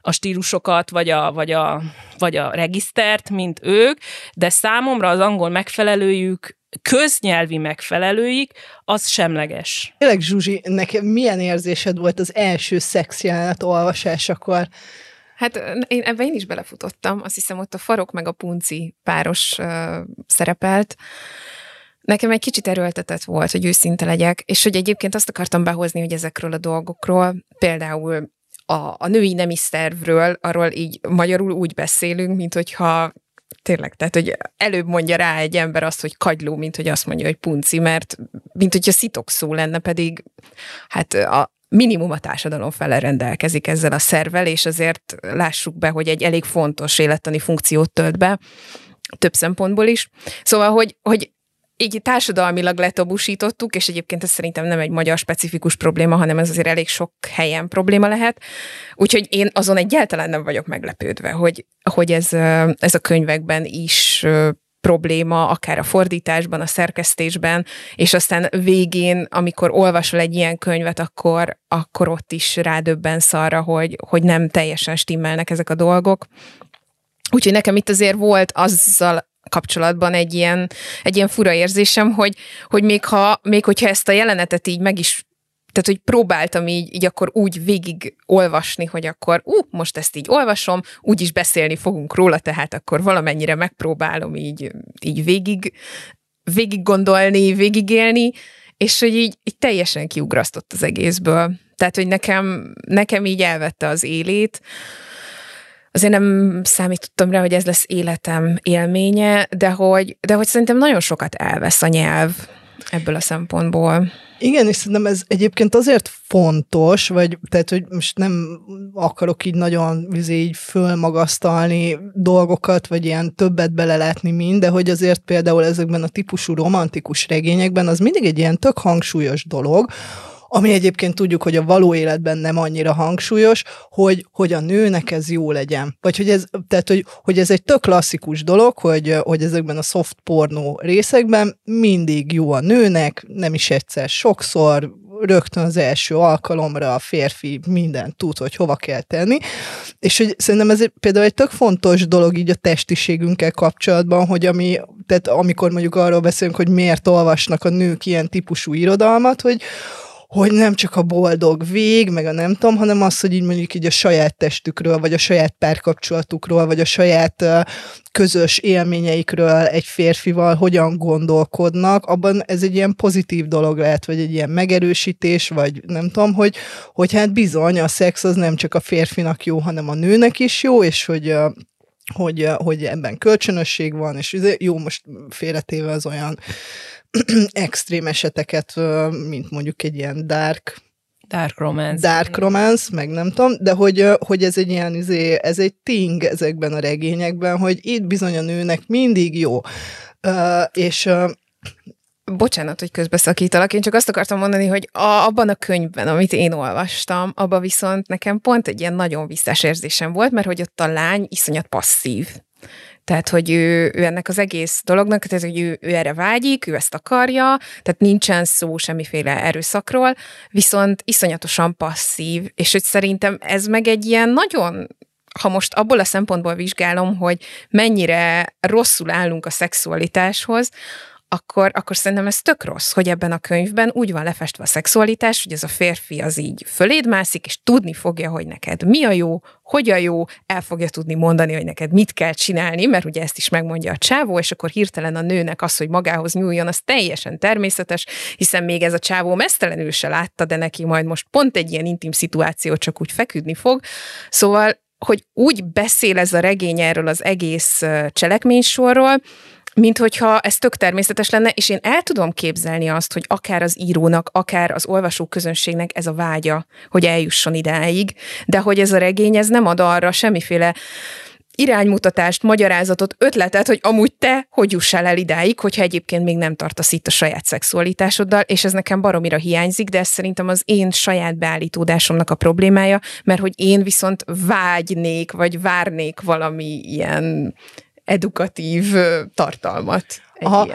a stílusokat, vagy a, vagy, a, vagy a regisztert, mint ők, de számomra az angol megfelelőjük, köznyelvi megfelelőik, az semleges. Tényleg, Zsuzsi, nekem milyen érzésed volt az első szexjelenet olvasásakor? Hát én ebben én is belefutottam, azt hiszem ott a farok meg a punci páros uh, szerepelt. Nekem egy kicsit erőltetett volt, hogy őszinte legyek, és hogy egyébként azt akartam behozni, hogy ezekről a dolgokról, például a, a női nemi szervről, arról így magyarul úgy beszélünk, mint hogyha tényleg, tehát hogy előbb mondja rá egy ember azt, hogy kagyló, mint hogy azt mondja, hogy punci, mert mint hogyha szitok szó lenne, pedig hát a minimum a társadalom fele rendelkezik ezzel a szervvel, és azért lássuk be, hogy egy elég fontos élettani funkciót tölt be, több szempontból is. Szóval, hogy, hogy így társadalmilag letobusítottuk, és egyébként ez szerintem nem egy magyar specifikus probléma, hanem ez azért elég sok helyen probléma lehet. Úgyhogy én azon egyáltalán nem vagyok meglepődve, hogy, hogy ez, ez a könyvekben is probléma, akár a fordításban, a szerkesztésben, és aztán végén, amikor olvasol egy ilyen könyvet, akkor, akkor ott is rádöbbensz arra, hogy, hogy nem teljesen stimmelnek ezek a dolgok. Úgyhogy nekem itt azért volt azzal kapcsolatban egy ilyen, egy ilyen fura érzésem, hogy, hogy még, ha, még hogyha ezt a jelenetet így meg is, tehát hogy próbáltam így, így akkor úgy végig olvasni, hogy akkor ú, most ezt így olvasom, úgy is beszélni fogunk róla, tehát akkor valamennyire megpróbálom így, így végig, végig gondolni, végigélni, és hogy így, így teljesen kiugrasztott az egészből. Tehát, hogy nekem, nekem így elvette az élét. Azért nem számítottam rá, hogy ez lesz életem élménye, de hogy, de hogy szerintem nagyon sokat elvesz a nyelv ebből a szempontból. Igen, és szerintem ez egyébként azért fontos, vagy tehát, hogy most nem akarok így nagyon így fölmagasztalni dolgokat, vagy ilyen többet belelátni mind, de hogy azért például ezekben a típusú romantikus regényekben az mindig egy ilyen tök hangsúlyos dolog, ami egyébként tudjuk, hogy a való életben nem annyira hangsúlyos, hogy, hogy a nőnek ez jó legyen. Vagy hogy ez, tehát, hogy, hogy ez egy tök klasszikus dolog, hogy, hogy ezekben a soft pornó részekben mindig jó a nőnek, nem is egyszer, sokszor, rögtön az első alkalomra a férfi mindent tud, hogy hova kell tenni, és hogy szerintem ez például egy tök fontos dolog így a testiségünkkel kapcsolatban, hogy ami, tehát amikor mondjuk arról beszélünk, hogy miért olvasnak a nők ilyen típusú irodalmat, hogy hogy nem csak a boldog vég, meg a nem tudom, hanem az, hogy így mondjuk így a saját testükről, vagy a saját párkapcsolatukról, vagy a saját uh, közös élményeikről egy férfival hogyan gondolkodnak, abban ez egy ilyen pozitív dolog lehet, vagy egy ilyen megerősítés, vagy nem tudom, hogy, hogy hát bizony a szex az nem csak a férfinak jó, hanem a nőnek is jó, és hogy... Uh, Hogy, hogy ebben kölcsönösség van, és jó, most félretéve az olyan extrém eseteket, mint mondjuk egy ilyen dark, dark romance, dark romance meg nem tudom, de hogy, hogy ez egy ilyen, ez egy thing ezekben a regényekben, hogy itt bizony a nőnek mindig jó. És... Bocsánat, hogy közbeszakítalak, én csak azt akartam mondani, hogy a, abban a könyvben, amit én olvastam, abban viszont nekem pont egy ilyen nagyon visszás érzésem volt, mert hogy ott a lány iszonyat passzív. Tehát, hogy ő, ő ennek az egész dolognak, tehát, hogy ő, ő erre vágyik, ő ezt akarja, tehát nincsen szó semmiféle erőszakról, viszont iszonyatosan passzív, és hogy szerintem ez meg egy ilyen nagyon... ha most abból a szempontból vizsgálom, hogy mennyire rosszul állunk a szexualitáshoz, Akkor, akkor szerintem ez tök rossz, hogy ebben a könyvben úgy van lefestve a szexualitás, hogy ez a férfi az így föléd mászik, és tudni fogja, hogy neked mi a jó, hogy a jó, el fogja tudni mondani, hogy neked mit kell csinálni, mert ugye ezt is megmondja a csávó, és akkor hirtelen a nőnek az, hogy magához nyúljon, az teljesen természetes, hiszen még ez a csávó meztelenül se látta, de neki majd most pont egy ilyen intim szituáció csak úgy feküdni fog. Szóval, hogy úgy beszél ez a regény erről az egész cselekménysorról, mint hogyha ez tök természetes lenne, és én el tudom képzelni azt, hogy akár az írónak, akár az olvasóközönségnek ez a vágya, hogy eljusson idáig, de hogy ez a regény, ez nem ad arra semmiféle iránymutatást, magyarázatot, ötletet, hogy amúgy te hogy jussál el idáig, hogyha egyébként még nem tartasz itt a saját szexualitásoddal, és ez nekem baromira hiányzik, de ez szerintem az én saját beállítódásomnak a problémája, mert hogy én viszont vágynék, vagy várnék valami ilyen... edukatív tartalmat. Aha,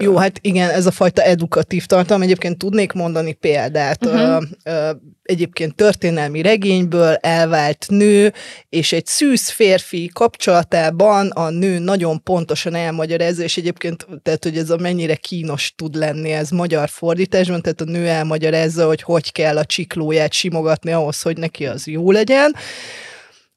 jó, hát igen, ez a fajta edukatív tartalom. Egyébként tudnék mondani példát. Uh-huh. Ö, egyébként történelmi regényből elvált nő és egy szűz férfi kapcsolatában a nő nagyon pontosan elmagyarázza, és egyébként, tehát, hogy ez a mennyire kínos tud lenni ez magyar fordításban, tehát a nő elmagyarázza, hogy hogy kell a csiklóját simogatni ahhoz, hogy neki az jó legyen.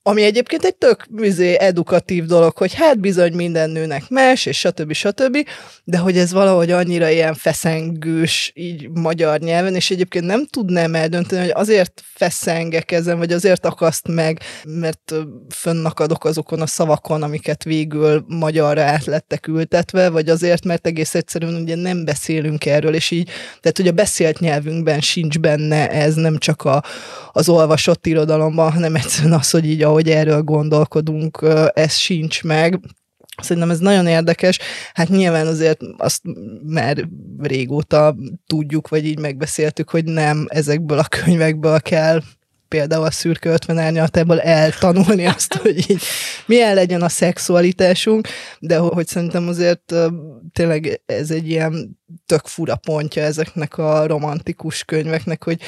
Ami egyébként egy tök műzé edukatív dolog, hogy hát bizony minden nőnek más, és stb. stb., de hogy ez valahogy annyira ilyen feszengős így magyar nyelven, és egyébként nem tudnám eldönteni, hogy azért feszengek ezen, vagy azért akaszt meg, mert fönnakadok azokon a szavakon, amiket végül magyarra át lettek ültetve, vagy azért, mert egész egyszerűen ugye nem beszélünk erről, és így, tehát hogy a beszélt nyelvünkben sincs benne ez, nem csak a, az olvasott irodalomban, hanem egyszerűen az, hogy így ahogy erről gondolkodunk, ez sincs meg. Szerintem ez nagyon érdekes. Hát nyilván azért azt már régóta tudjuk, vagy így megbeszéltük, hogy nem ezekből a könyvekből kell például a Szürke ötven árnyalatából eltanulni azt, hogy így milyen legyen a szexualitásunk, de hogy szerintem azért tényleg ez egy ilyen tök fura pontja ezeknek a romantikus könyveknek, hogy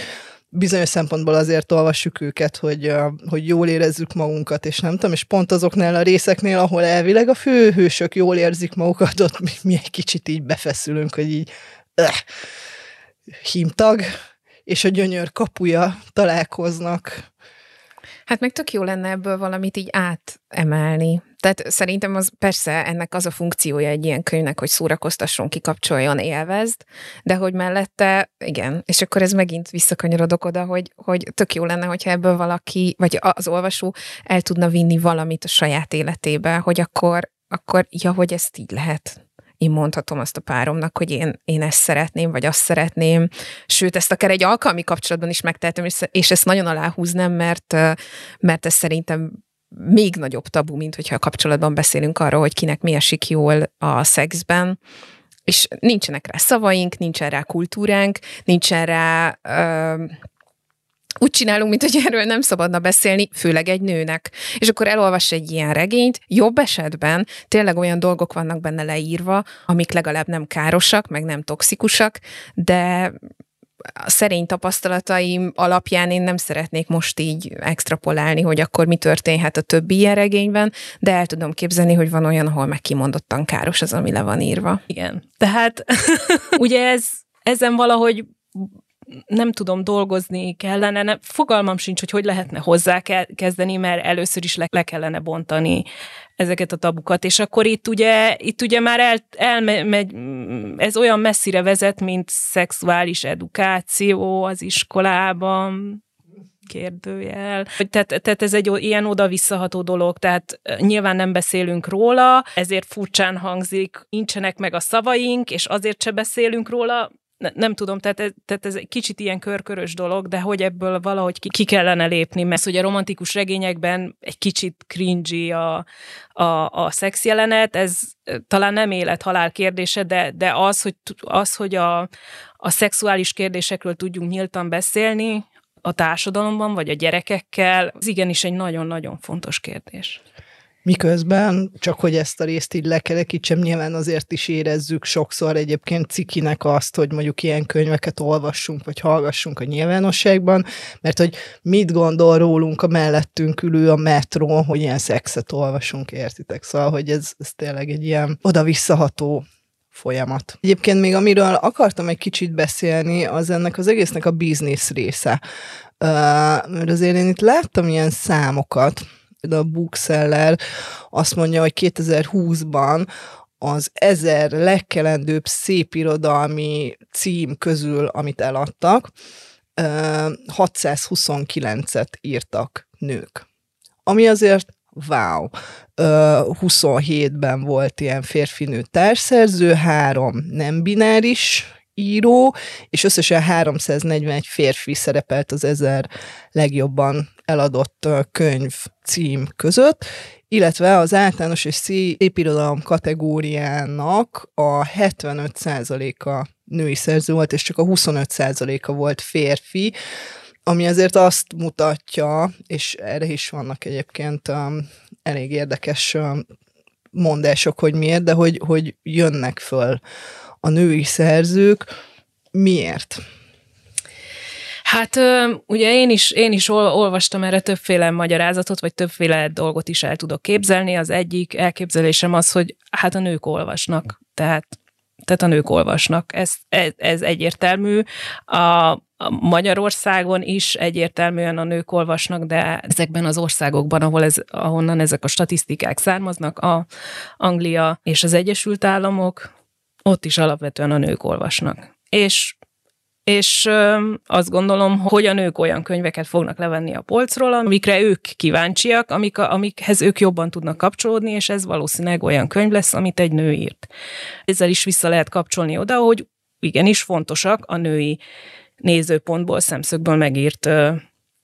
bizonyos szempontból azért olvassuk őket, hogy, hogy jól érezzük magunkat, és nem tudom, és pont azoknál a részeknél, ahol elvileg a főhősök jól érzik magukat, ott mi, mi egy kicsit így befeszülünk, hogy így öh, hímtag, és a gyönyör kapuja találkoznak. Hát meg tök jó lenne ebből valamit így átemelni. Tehát szerintem az persze ennek az a funkciója egy ilyen könyvnek, hogy szórakoztasson, kikapcsoljon, élvezd, de hogy mellette, igen, és akkor ez megint visszakanyarodok oda, hogy, hogy tök jó lenne, hogyha ebből valaki, vagy az olvasó el tudna vinni valamit a saját életébe, hogy akkor, akkor ja, hogy ezt így lehet. Én mondhatom azt a páromnak, hogy én, én ezt szeretném, vagy azt szeretném, sőt, ezt akár egy alkalmi kapcsolatban is megtehetem, és ezt nagyon aláhúznám, mert, mert ez szerintem még nagyobb tabu, mint hogyha a kapcsolatban beszélünk arról, hogy kinek mi esik jól a szexben, és nincsenek rá szavaink, nincsen rá kultúránk, nincsen rá... Ö, úgy csinálunk, mint hogy erről nem szabadna beszélni, főleg egy nőnek. És akkor elolvass egy ilyen regényt, jobb esetben tényleg olyan dolgok vannak benne leírva, amik legalább nem károsak, meg nem toxikusak, de... a szerény tapasztalataim alapján én nem szeretnék most így extrapolálni, hogy akkor mi történhet a többi ilyen regényben, de el tudom képzelni, hogy van olyan, ahol meg kimondottan káros az, ami le van írva. Igen. Tehát ugye ez, ezen valahogy nem tudom, dolgozni kellene, nem, fogalmam sincs, hogy hogy lehetne hozzá kezdeni, mert először is le, le kellene bontani ezeket a tabukat, és akkor itt ugye, itt ugye már el, elmegy, ez olyan messzire vezet, mint szexuális edukáció az iskolában, kérdőjel. Tehát, tehát ez egy ilyen oda-visszaható dolog, tehát nyilván nem beszélünk róla, ezért furcsán hangzik, nincsenek meg a szavaink, és azért se beszélünk róla. Nem tudom, tehát ez, tehát ez egy kicsit ilyen körkörös dolog, de hogy ebből valahogy ki, ki kellene lépni, mert hogy a romantikus regényekben egy kicsit cringy a, a, a szex jelenet, ez talán nem élet-halál kérdése, de, de az, hogy, az, hogy a, a szexuális kérdésekről tudjunk nyíltan beszélni a társadalomban, vagy a gyerekekkel, az igenis egy nagyon-nagyon fontos kérdés. Miközben, csak hogy ezt a részt így lekerekítsem, nyilván azért is érezzük sokszor egyébként cikinek azt, hogy mondjuk ilyen könyveket olvassunk, vagy hallgassunk a nyilvánosságban, mert hogy mit gondol rólunk a mellettünk ülő a metrón, hogy ilyen szexet olvasunk, értitek? Szóval, hogy ez, ez tényleg egy ilyen oda-visszaható folyamat. Egyébként még amiről akartam egy kicsit beszélni, az ennek az egésznek a biznisz része. Uh, mert azért én itt láttam ilyen számokat, a Bookseller azt mondja, hogy kétezer-húszban az ezer legkelendőbb szépirodalmi cím közül, amit eladtak, hatszázhuszonkilencet írtak nők. Ami azért wow. huszonhétben volt ilyen férfinő társszerző, három nem bináris író, és összesen háromszáznegyvenegy férfi szerepelt az ezer legjobban eladott könyv cím között, illetve az általános és szépirodalom kategóriának a hetvenöt százaléka női szerző volt, és csak a huszonöt százaléka volt férfi, ami azért azt mutatja, és erre is vannak egyébként um, elég érdekes um, mondások, hogy miért, de hogy, hogy jönnek föl a női szerzők. Miért? Hát ugye én is, én is olvastam erre többféle magyarázatot, vagy többféle dolgot is el tudok képzelni. Az egyik elképzelésem az, hogy hát a nők olvasnak. Tehát, tehát a nők olvasnak. Ez, ez, ez egyértelmű. A Magyarországon is egyértelműen a nők olvasnak, de ezekben az országokban, ahol ez, ahonnan ezek a statisztikák származnak, a Anglia és az Egyesült Államok, ott is alapvetően a nők olvasnak. És És azt gondolom, hogy a nők olyan könyveket fognak levenni a polcról, amikre ők kíváncsiak, amik, amikhez ők jobban tudnak kapcsolódni, és ez valószínűleg olyan könyv lesz, amit egy nő írt. Ezzel is vissza lehet kapcsolni oda, hogy igenis fontosak a női nézőpontból, szemszögből megírt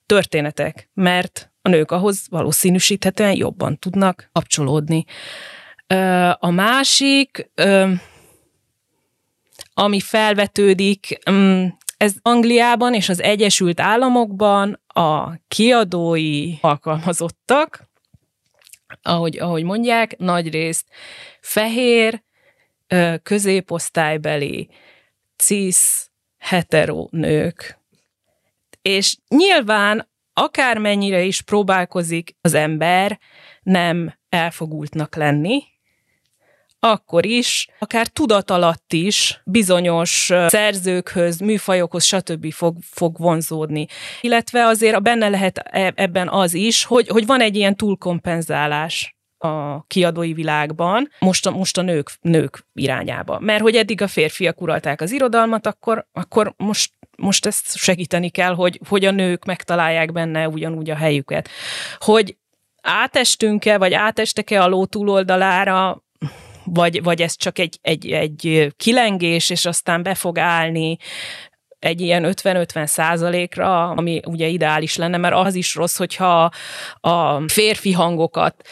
történetek, mert a nők ahhoz valószínűsíthetően jobban tudnak kapcsolódni. A másik... ami felvetődik, ez Angliában és az Egyesült Államokban a kiadói alkalmazottak, ahogy, ahogy mondják, nagyrészt fehér, középosztálybeli, cisz, hetero nők. És nyilván akármennyire is próbálkozik az ember nem elfogultnak lenni, akkor is, akár tudatalatt is bizonyos szerzőkhöz, műfajokhoz, stb. fog, fog vonzódni. Illetve azért benne lehet ebben az is, hogy, hogy van egy ilyen túlkompenzálás a kiadói világban, most a, most a nők, nők irányába. Mert hogy eddig a férfiak uralták az irodalmat, akkor, akkor most, most ezt segíteni kell, hogy, hogy a nők megtalálják benne ugyanúgy a helyüket. Hogy átestünk-e, vagy átestek-e a ló túloldalára, Vagy, vagy ez csak egy, egy, egy kilengés, és aztán be fog állni. egy ilyen ötven-ötven százalékra, ami ugye ideális lenne, mert az is rossz, hogyha a férfi hangokat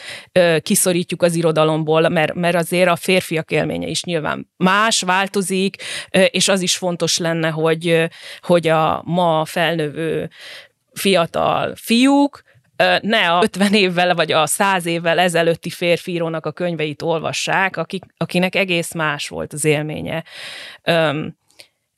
kiszorítjuk az irodalomból, mert, mert azért a férfiak élménye is nyilván más, változik, és az is fontos lenne, hogy, hogy a ma felnövő fiatal fiúk ne a ötven évvel vagy a száz évvel ezelőtti férfiírónak a könyveit olvassák, akik, akinek egész más volt az élménye.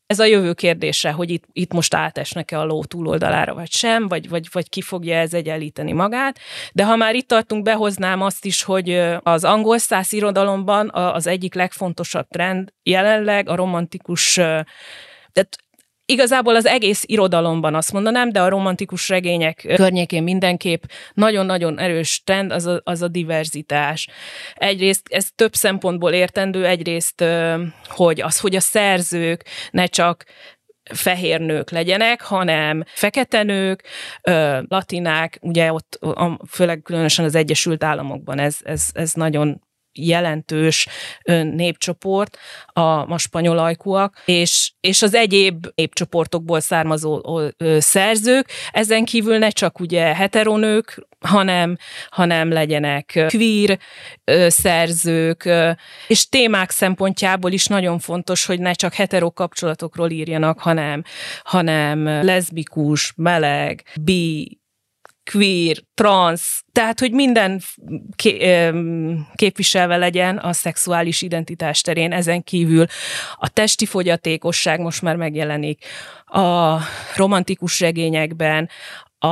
Ez a jövő kérdése, hogy itt, itt most átesnek-e a ló túloldalára, vagy sem, vagy, vagy, vagy ki fogja ez egyenlíteni magát. De ha már itt tartunk, behoznám azt is, hogy az angol szász irodalomban az egyik legfontosabb trend jelenleg a romantikus, tehát igazából az egész irodalomban azt mondanám, de a romantikus regények környékén mindenképp nagyon-nagyon erős trend az a, az a diverzitás. Egyrészt ez több szempontból értendő, egyrészt hogy az, hogy a szerzők ne csak fehér nők legyenek, hanem fekete nők, latinák, ugye ott főleg különösen az Egyesült Államokban ez, ez, ez nagyon jelentős népcsoport, a, a spanyol ajkúak, és, és az egyéb népcsoportokból származó ö, szerzők. Ezen kívül ne csak ugye heteronők, hanem, hanem legyenek queer ö, szerzők, ö, és témák szempontjából is nagyon fontos, hogy ne csak heterokapcsolatokról írjanak, hanem, hanem leszbikus, meleg, bi, queer, transz, tehát, hogy minden képviselve legyen a szexuális identitás terén, ezen kívül a testi fogyatékosság most már megjelenik a romantikus regényekben, a,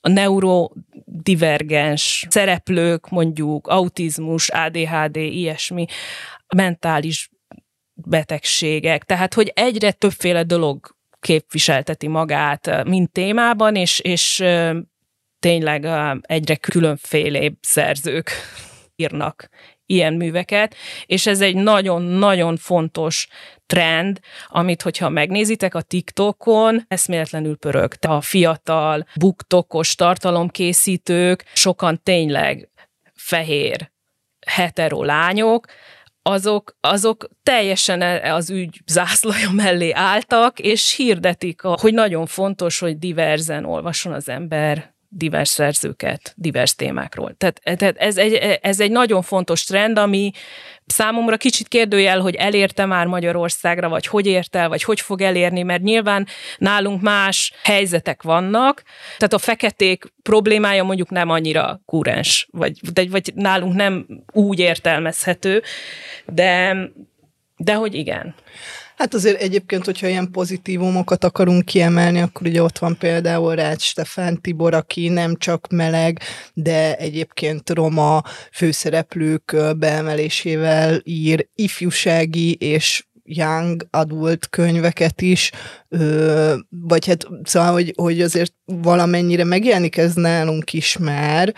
a neurodivergens szereplők, mondjuk autizmus, á dé há dé, ilyesmi, mentális betegségek, tehát, hogy egyre többféle dolog képviselteti magát mind témában, és, és tényleg egyre különfélébb szerzők írnak ilyen műveket, és ez egy nagyon-nagyon fontos trend, amit, hogyha megnézitek a TikTokon, eszméletlenül pörög. A fiatal, booktokos tartalomkészítők, sokan tényleg fehér, hetero lányok, Azok, azok teljesen az ügy zászlaja mellé álltak, és hirdetik, hogy nagyon fontos, hogy diverzen olvasson az ember divers szerzőket, divers témákról. Tehát, tehát ez, egy, ez egy nagyon fontos trend, ami számomra kicsit kérdőjel, hogy elérte már Magyarországra, vagy hogy ért el, vagy hogy fog elérni, mert nyilván nálunk más helyzetek vannak, tehát a feketék problémája mondjuk nem annyira kúrens, vagy, vagy nálunk nem úgy értelmezhető, de, de hogy igen. Hát azért egyébként, hogyha ilyen pozitívumokat akarunk kiemelni, akkor ugye ott van például Rácz Stefán Tibor, aki nem csak meleg, de egyébként roma főszereplők beemelésével ír ifjúsági és young adult könyveket is, ö, vagy hát szóval, hogy, hogy azért valamennyire megjelenik ez nálunk is már,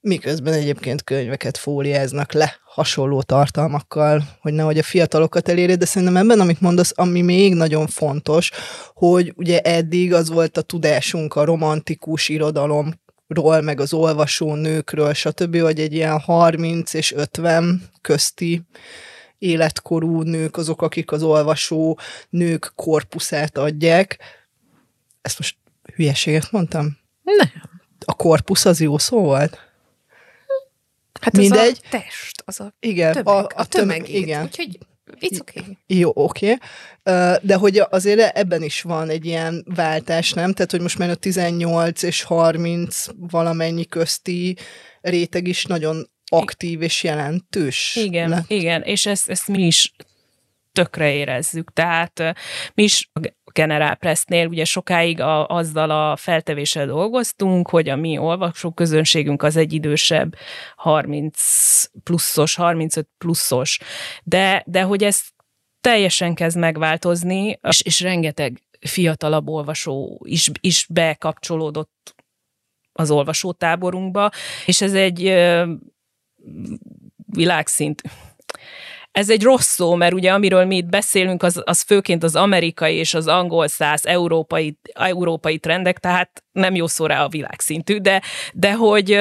miközben egyébként könyveket fóliáznak le hasonló tartalmakkal, hogy nehogy a fiatalokat elérje, de szerintem ebben, amit mondasz, ami még nagyon fontos, hogy ugye eddig az volt a tudásunk a romantikus irodalomról, meg az olvasó nőkről, stb., hogy egy ilyen harminc és ötven közti életkorú nők azok, akik az olvasó nők korpuszát adják. Ezt most hülyeséget mondtam? Nem. A korpusz az jó szó volt? Hát mindegy. Az a test, az a igen, tömeg, a, a tömegét, tömeg, igen. Úgyhogy it's okay. Jó, oké. Okay. De hogy azért ebben is van egy ilyen váltás, nem? Tehát, hogy most már a tizennyolc és harminc valamennyi közti réteg is nagyon aktív és jelentős. Igen, lett. Igen, és ezt, ezt mi is tökre érezzük. Tehát mi is a General Pressnél ugye sokáig a, azzal a feltevéssel dolgoztunk, hogy a mi olvasóközönségünk az egy idősebb harminc pluszos, harmincöt pluszos. De, de hogy ez teljesen kezd megváltozni, és, és rengeteg fiatalabb olvasó is, is bekapcsolódott az olvasótáborunkba, és ez egy ö, világszint. Ez egy rossz szó, mert ugye amiről mi itt beszélünk, az, az főként az amerikai és az angol szász európai, európai trendek, tehát nem jó szó rá a világszintű, de, de hogy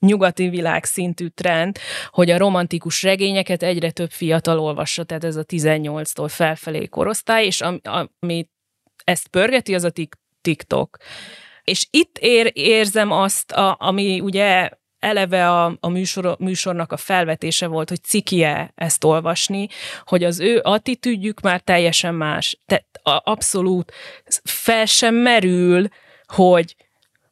nyugati világszintű trend, hogy a romantikus regényeket egyre több fiatal olvassa, tehát ez a tizennyolctól felfelé korosztály, és ami, ami ezt pörgeti, az a TikTok. És itt ér, érzem azt, a, ami ugye eleve a, a műsor, műsornak a felvetése volt, hogy ciki-e ezt olvasni, hogy az ő attitűdjük már teljesen más. Te, a, abszolút fel sem merül, hogy,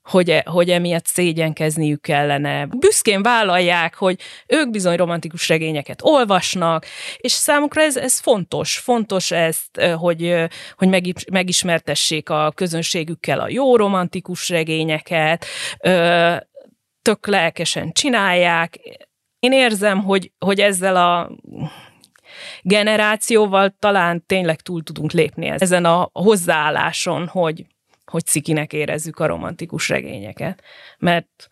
hogy, e, hogy emiatt szégyenkezniük kellene. Büszkén vállalják, hogy ők bizony romantikus regényeket olvasnak, és számukra ez, ez fontos. Fontos ezt, hogy, hogy megismertessék a közönségükkel a jó romantikus regényeket, tök lelkesen csinálják. Én érzem, hogy, hogy ezzel a generációval talán tényleg túl tudunk lépni ezen a hozzáálláson, hogy, hogy cikinek érezzük a romantikus regényeket. Mert,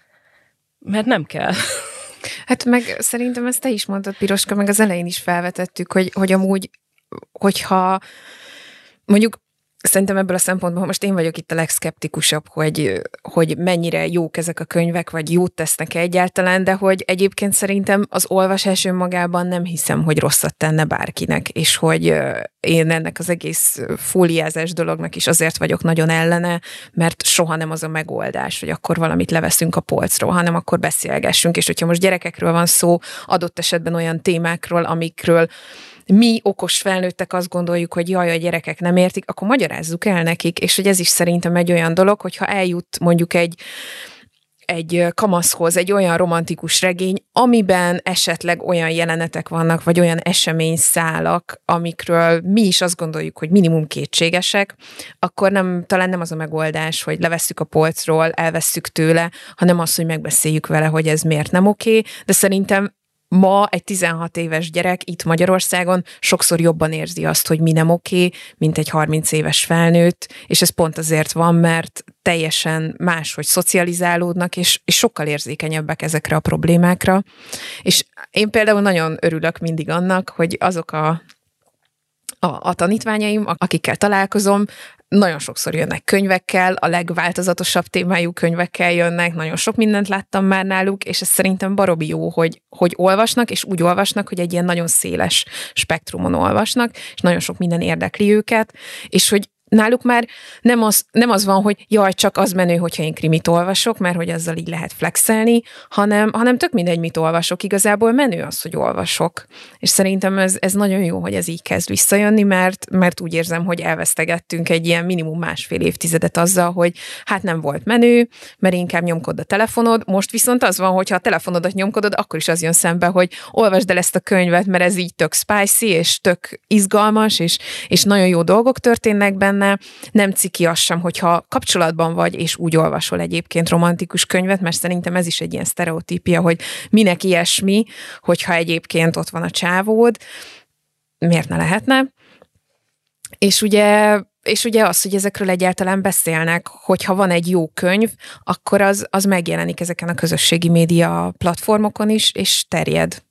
mert nem kell. Hát meg szerintem ezt te is mondtad, Piroska, meg az elején is felvetettük, hogy, hogy amúgy, hogyha mondjuk szerintem ebből a szempontból, ha most én vagyok itt a legszkeptikusabb, hogy, hogy mennyire jók ezek a könyvek, vagy jót tesznek-e egyáltalán, de hogy egyébként szerintem az olvasás önmagában nem hiszem, hogy rosszat tenne bárkinek, és hogy én ennek az egész fóliázás dolognak is azért vagyok nagyon ellene, mert soha nem az a megoldás, hogy akkor valamit leveszünk a polcról, hanem akkor beszélgessünk, és hogyha most gyerekekről van szó, adott esetben olyan témákról, amikről mi okos felnőttek azt gondoljuk, hogy jaj, a gyerekek nem értik, akkor magyarázzuk el nekik, és hogy ez is szerintem egy olyan dolog, hogyha eljut mondjuk egy, egy kamaszhoz egy olyan romantikus regény, amiben esetleg olyan jelenetek vannak, vagy olyan eseményszálak, amikről mi is azt gondoljuk, hogy minimum kétségesek, akkor nem, talán nem az a megoldás, hogy levesszük a polcról, elvesszük tőle, hanem az, hogy megbeszéljük vele, hogy ez miért nem oké, de szerintem ma egy tizenhat éves gyerek itt Magyarországon sokszor jobban érzi azt, hogy mi nem oké, mint egy harminc éves felnőtt, és ez pont azért van, mert teljesen máshogy szocializálódnak, és, és sokkal érzékenyebbek ezekre a problémákra. És én például nagyon örülök mindig annak, hogy azok a, a, a tanítványaim, akikkel találkozom, nagyon sokszor jönnek könyvekkel, a legváltozatosabb témájú könyvekkel jönnek, nagyon sok mindent láttam már náluk, és ez szerintem baromi jó, hogy, hogy olvasnak, és úgy olvasnak, hogy egy ilyen nagyon széles spektrumon olvasnak, és nagyon sok minden érdekli őket, és hogy náluk már nem az, nem az van, hogy jaj, csak az menő, hogyha én krimit olvasok, mert hogy azzal így lehet flexelni, hanem, hanem tök mindegy, mit olvasok. Igazából menő az, hogy olvasok. És szerintem ez, ez nagyon jó, hogy ez így kezd visszajönni, mert, mert úgy érzem, hogy elvesztegettünk egy ilyen minimum másfél évtizedet azzal, hogy hát nem volt menő, mert inkább nyomkod a telefonod. Most viszont az van, hogyha a telefonodat nyomkodod, akkor is az jön szembe, hogy olvasd el ezt a könyvet, mert ez így tök spicy, és tök izgalmas, és, és nagyon jó dolgok történnek benne. Nem ciki az sem, hogyha kapcsolatban vagy, és úgy olvasol egyébként romantikus könyvet, mert szerintem ez is egy ilyen sztereotípia, hogy minek ilyesmi, hogyha egyébként ott van a csávód, miért ne lehetne? És ugye, és ugye az, hogy ezekről egyáltalán beszélnek, hogyha van egy jó könyv, akkor az, az megjelenik ezeken a közösségi média platformokon is, és terjed.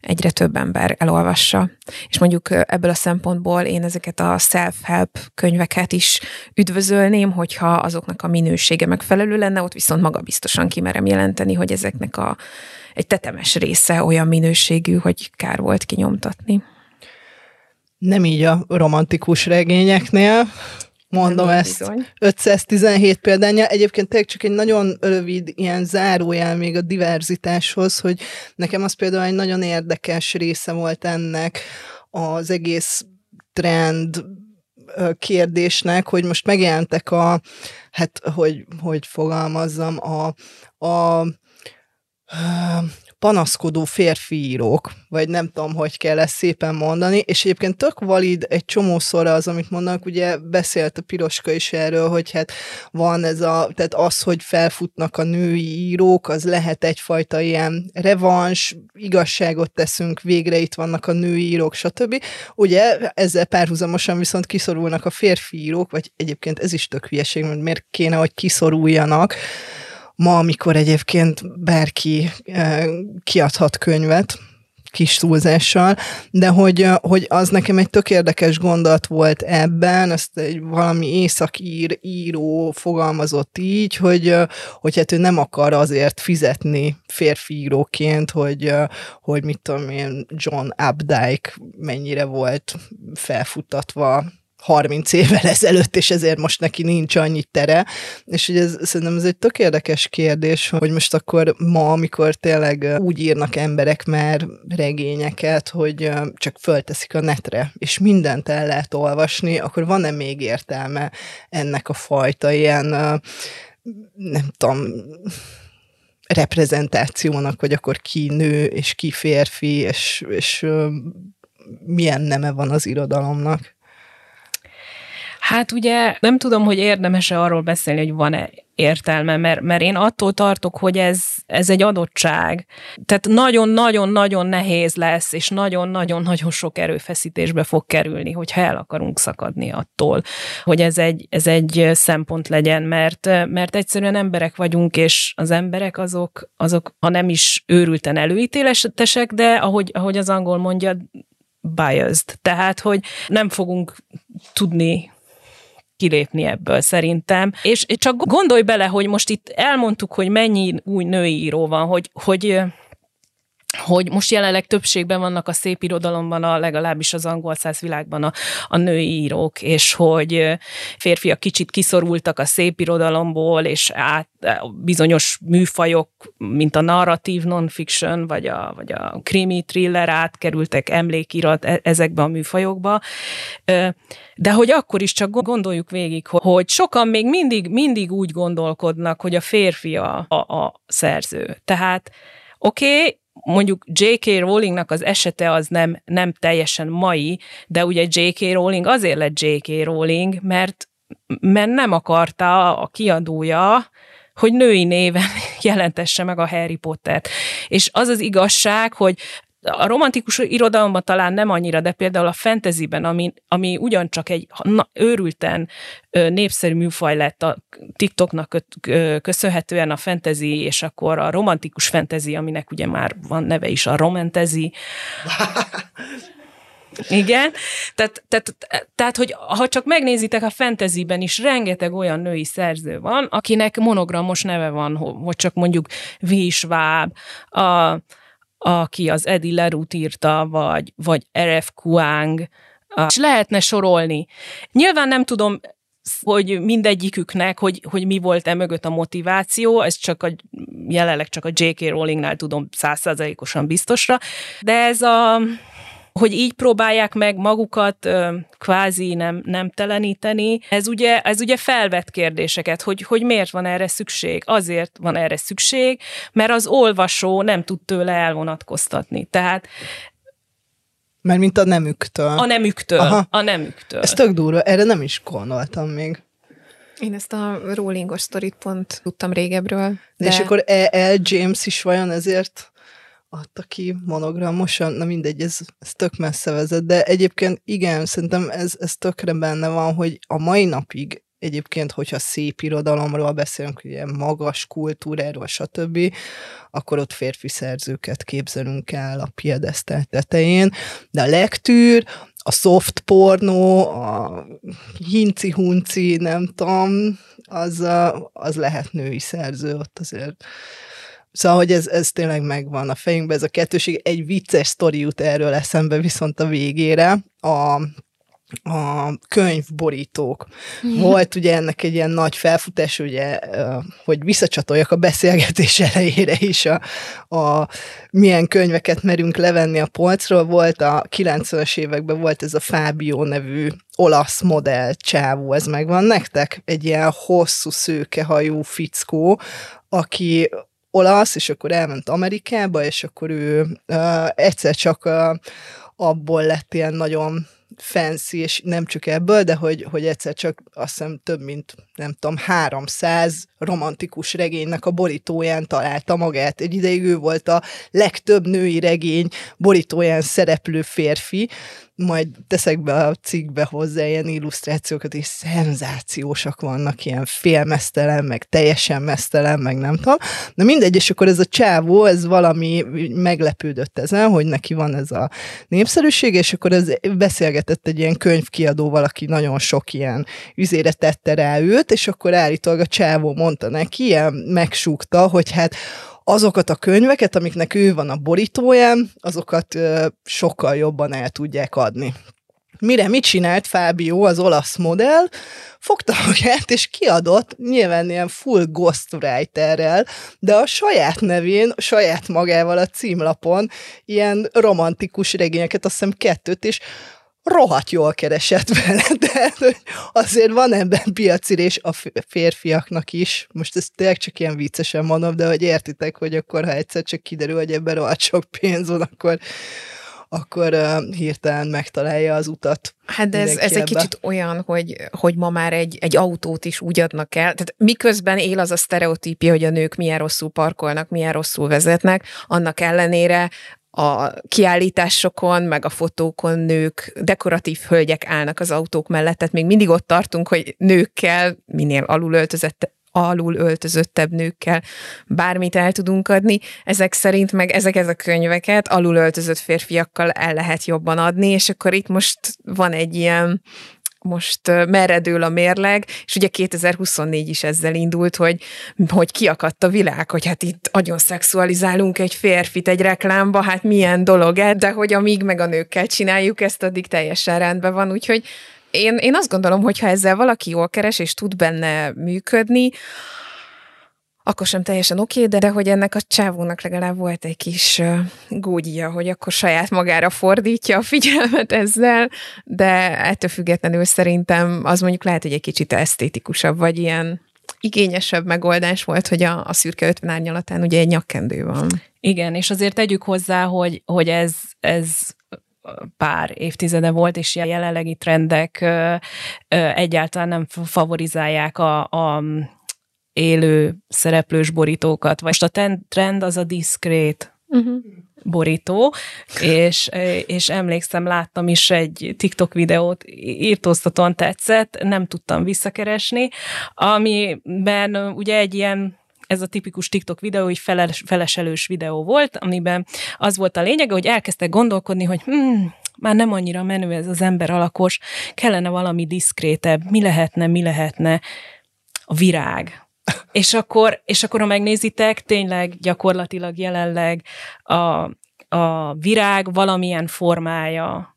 Egyre több ember elolvassa. És mondjuk ebből a szempontból én ezeket a self-help könyveket is üdvözölném, hogyha azoknak a minősége megfelelő lenne, ott viszont magabiztosan kimerem jelenteni, hogy ezeknek a, egy tetemes része olyan minőségű, hogy kár volt kinyomtatni. Nem így a romantikus regényeknél, mondom ezt, bizony. ötszáztizenhét példánya. Egyébként tényleg csak egy nagyon rövid ilyen zárójel még a diverzitáshoz, hogy nekem az például egy nagyon érdekes része volt ennek az egész trend kérdésnek, hogy most megjelentek a, hát hogy, hogy fogalmazzam, a, a, a panaszkodó férfiírók, vagy nem tudom, hogy kell ezt szépen mondani, és egyébként tök valid egy csomószor az, amit mondanak, ugye beszélt a Piroska is erről, hogy hát van ez a, tehát az, hogy felfutnak a női írók, az lehet egyfajta ilyen revans, igazságot teszünk, végre itt vannak a női írók, stb. Ugye ezzel párhuzamosan viszont kiszorulnak a férfi írók, vagy egyébként ez is tök hülyeség, mert miért kéne, hogy kiszoruljanak, ma, amikor egyébként bárki eh, kiadhat könyvet, kis túlzással, de hogy, hogy az nekem egy tök érdekes gondolat volt ebben, ezt egy valami északír író fogalmazott így, hogy, hogy hát ő nem akar azért fizetni férfi íróként, hogy, hogy mit tudom én, John Updike mennyire volt felfuttatva harminc évvel ezelőtt, és ezért most neki nincs annyi tere, és ugye ez, szerintem ez egy tök érdekes kérdés, hogy most akkor ma, amikor tényleg úgy írnak emberek már regényeket, hogy csak fölteszik a netre, és mindent el lehet olvasni, akkor van-e még értelme ennek a fajta ilyen, nem tudom, reprezentációnak, hogy akkor ki nő, és ki férfi, és, és milyen neme van az irodalomnak? Hát ugye nem tudom, hogy érdemes-e arról beszélni, hogy van-e értelme, mert, mert én attól tartok, hogy ez, ez egy adottság. Tehát nagyon-nagyon-nagyon nehéz lesz, és nagyon-nagyon-nagyon sok erőfeszítésbe fog kerülni, hogyha el akarunk szakadni attól, hogy ez egy, ez egy szempont legyen, mert, mert egyszerűen emberek vagyunk, és az emberek azok, azok ha nem is őrülten előítéletesek, de ahogy, ahogy az angol mondja, biased. Tehát, hogy nem fogunk tudni kilépni ebből szerintem. És csak gondolj bele, hogy most itt elmondtuk, hogy mennyi új női író van, hogy, hogy, hogy most jelenleg többségben vannak a szép irodalomban, a, legalábbis az angol száz világban a, a női írók, és hogy férfiak kicsit kiszorultak a szép irodalomból, és át bizonyos műfajok, mint a narratív non-fiction, vagy a, vagy a krimi thriller átkerültek emlékirat ezekbe a műfajokba. De hogy akkor is csak gondoljuk végig, hogy sokan még mindig, mindig úgy gondolkodnak, hogy a férfi a, a, a szerző. Tehát oké, okay, mondjuk J K. Rowlingnak az esete az nem, nem teljesen mai, de ugye J K. Rowling azért lett J K. Rowling, mert, mert nem akarta a kiadója, hogy női néven jelentesse meg a Harry Pottert. És az az igazság, hogy a romantikus irodalomban talán nem annyira, de például a fantasyben, ami, ami ugyancsak egy na, őrülten népszerű műfaj lett a TikToknak köszönhetően, a fantasy, és akkor a romantikus fantasy, aminek ugye már van neve is, a romantasy. Igen, tehát, tehát, tehát, hogy ha csak megnézitek, a fantasyben is rengeteg olyan női szerző van, akinek monogramos neve van, hogy csak mondjuk V. Schwab, a, aki az Eddie LaRue-t írta, vagy, vagy er ef. Kuang, és lehetne sorolni. Nyilván nem tudom, hogy mindegyiküknek, hogy, hogy mi volt e mögött a motiváció, ez csak a, jelenleg csak a J K. Rowlingnál tudom száz százalékosan biztosra, de ez a... hogy így próbálják meg magukat kvázi nem, nem teleníteni. Ez ugye, ez ugye felvet kérdéseket, hogy, hogy miért van erre szükség. Azért van erre szükség, mert az olvasó nem tud tőle elvonatkoztatni. Tehát mert mint a nemüktől. A nemüktől. Aha. A nemüktől. Ez tök durva, erre nem is gondoltam még. Én ezt a Rowlingos sztorit pont tudtam régebről. De... És akkor E L. James is vajon ezért... adta ki monogramosan, na mindegy, ez, ez tök messze vezet, de egyébként igen, szerintem ez, ez tökre benne van, hogy a mai napig egyébként, hogyha szép irodalomról beszélünk, ugye magas kultúráról, stb., akkor ott férfi szerzőket képzelünk el a piedesztál tetején, de a lektűr, a soft pornó, a hinci-hunci, nem tudom, az, az lehet női szerző, ott azért... Szóval, hogy ez, ez tényleg megvan a fejünkben, ez a kettőség. Egy vicces sztori jut erről eszembe viszont a végére. A, a könyvborítók. Volt ugye ennek egy ilyen nagy felfutás, ugye, hogy visszacsatoljak a beszélgetés elejére is, a, a milyen könyveket merünk levenni a polcról. Volt a kilencvenes években volt ez a Fábio nevű olasz modell csávó, ez megvan nektek? Egy ilyen hosszú szőkehajú fickó, aki... olasz, és akkor elment Amerikába, és akkor ő uh, egyszer csak uh, abból lett ilyen nagyon fancy, és nem csak ebből, de hogy, hogy egyszer csak azt hiszem több mint, nem tudom, háromszáz romantikus regénynek a borítóján találta magát. Egy ideig ő volt a legtöbb női regény borítóján szereplő férfi, majd teszek be a cikkbe hozzá ilyen illusztrációkat, és szenzációsak vannak, ilyen félmeztelen, meg teljesen meztelen, meg nem tudom. De mindegy, és akkor ez a csávó, ez valami meglepődött ezen, hogy neki van ez a népszerűség, és akkor ez beszélgetett egy ilyen könyvkiadóval, aki nagyon sok ilyen üzére tette rá őt, és akkor állítólag a csávó mondta neki, ilyen megsúgta, hogy hát azokat a könyveket, amiknek ő van a borítóján, azokat ö, sokkal jobban el tudják adni. Mire mit csinált Fábio, az olasz modell? Fogta magát, és kiadott nyilván ilyen full ghostwriterrel, de a saját nevén, a saját magával a címlapon ilyen romantikus regényeket, azt hiszem kettőt is, rohadt jól keresett vele, de azért van ebben piacirés a férfiaknak is. Most ezt tényleg csak ilyen viccesen mondom, de hogy értitek, hogy akkor, ha egyszer csak kiderül, hogy ebben rohadt sok pénz van, akkor, akkor uh, hirtelen megtalálja az utat. Hát de ez, ez egy kicsit olyan, hogy, hogy ma már egy, egy autót is úgy adnak el, tehát miközben él az a sztereotípia, hogy a nők milyen rosszul parkolnak, milyen rosszul vezetnek, annak ellenére a kiállításokon, meg a fotókon nők, dekoratív hölgyek állnak az autók mellett, tehát még mindig ott tartunk, hogy nőkkel, minél alulöltözött, alulöltözöttebb nőkkel bármit el tudunk adni. Ezek szerint meg ezek ez a könyveket alulöltözött férfiakkal el lehet jobban adni, és akkor itt most van egy ilyen, most merre dől a mérleg, és ugye kétezer-huszonnégy is ezzel indult, hogy, hogy kiakadt a világ, hogy hát itt nagyon szexualizálunk egy férfit egy reklámba, hát milyen dolog ez, de hogy amíg meg a nőkkel csináljuk ezt, addig teljesen rendben van, úgyhogy én, én azt gondolom, hogy ha ezzel valaki jól keres, és tud benne működni, akkor sem teljesen oké, okay, de, de hogy ennek a csávónak legalább volt egy kis uh, gógyia, hogy akkor saját magára fordítja a figyelmet ezzel, de ettől függetlenül szerintem az mondjuk lehet, hogy egy kicsit esztétikusabb, vagy ilyen igényesebb megoldás volt, hogy a, a szürke ötven árnyalatán ugye egy nyakkendő van. Igen, és azért tegyük hozzá, hogy, hogy ez... ez pár évtizede volt, és jelenlegi trendek ö, ö, egyáltalán nem favorizálják a, a élő szereplős borítókat. Vagy a trend az a diszkrét uh-huh. borító, és, és emlékszem, láttam is egy TikTok videót, írtóztatóan tetszett, nem tudtam visszakeresni, amiben ugye egy ilyen, ez a tipikus TikTok videó, hogy feles, feleselős videó volt, amiben az volt a lényege, hogy elkezdtek gondolkodni, hogy hmm, már nem annyira menő ez az ember alakos, kellene valami diszkrétebb, mi lehetne, mi lehetne a virág. És akkor, és akkor, ha megnézitek, tényleg gyakorlatilag jelenleg a, a virág valamilyen formája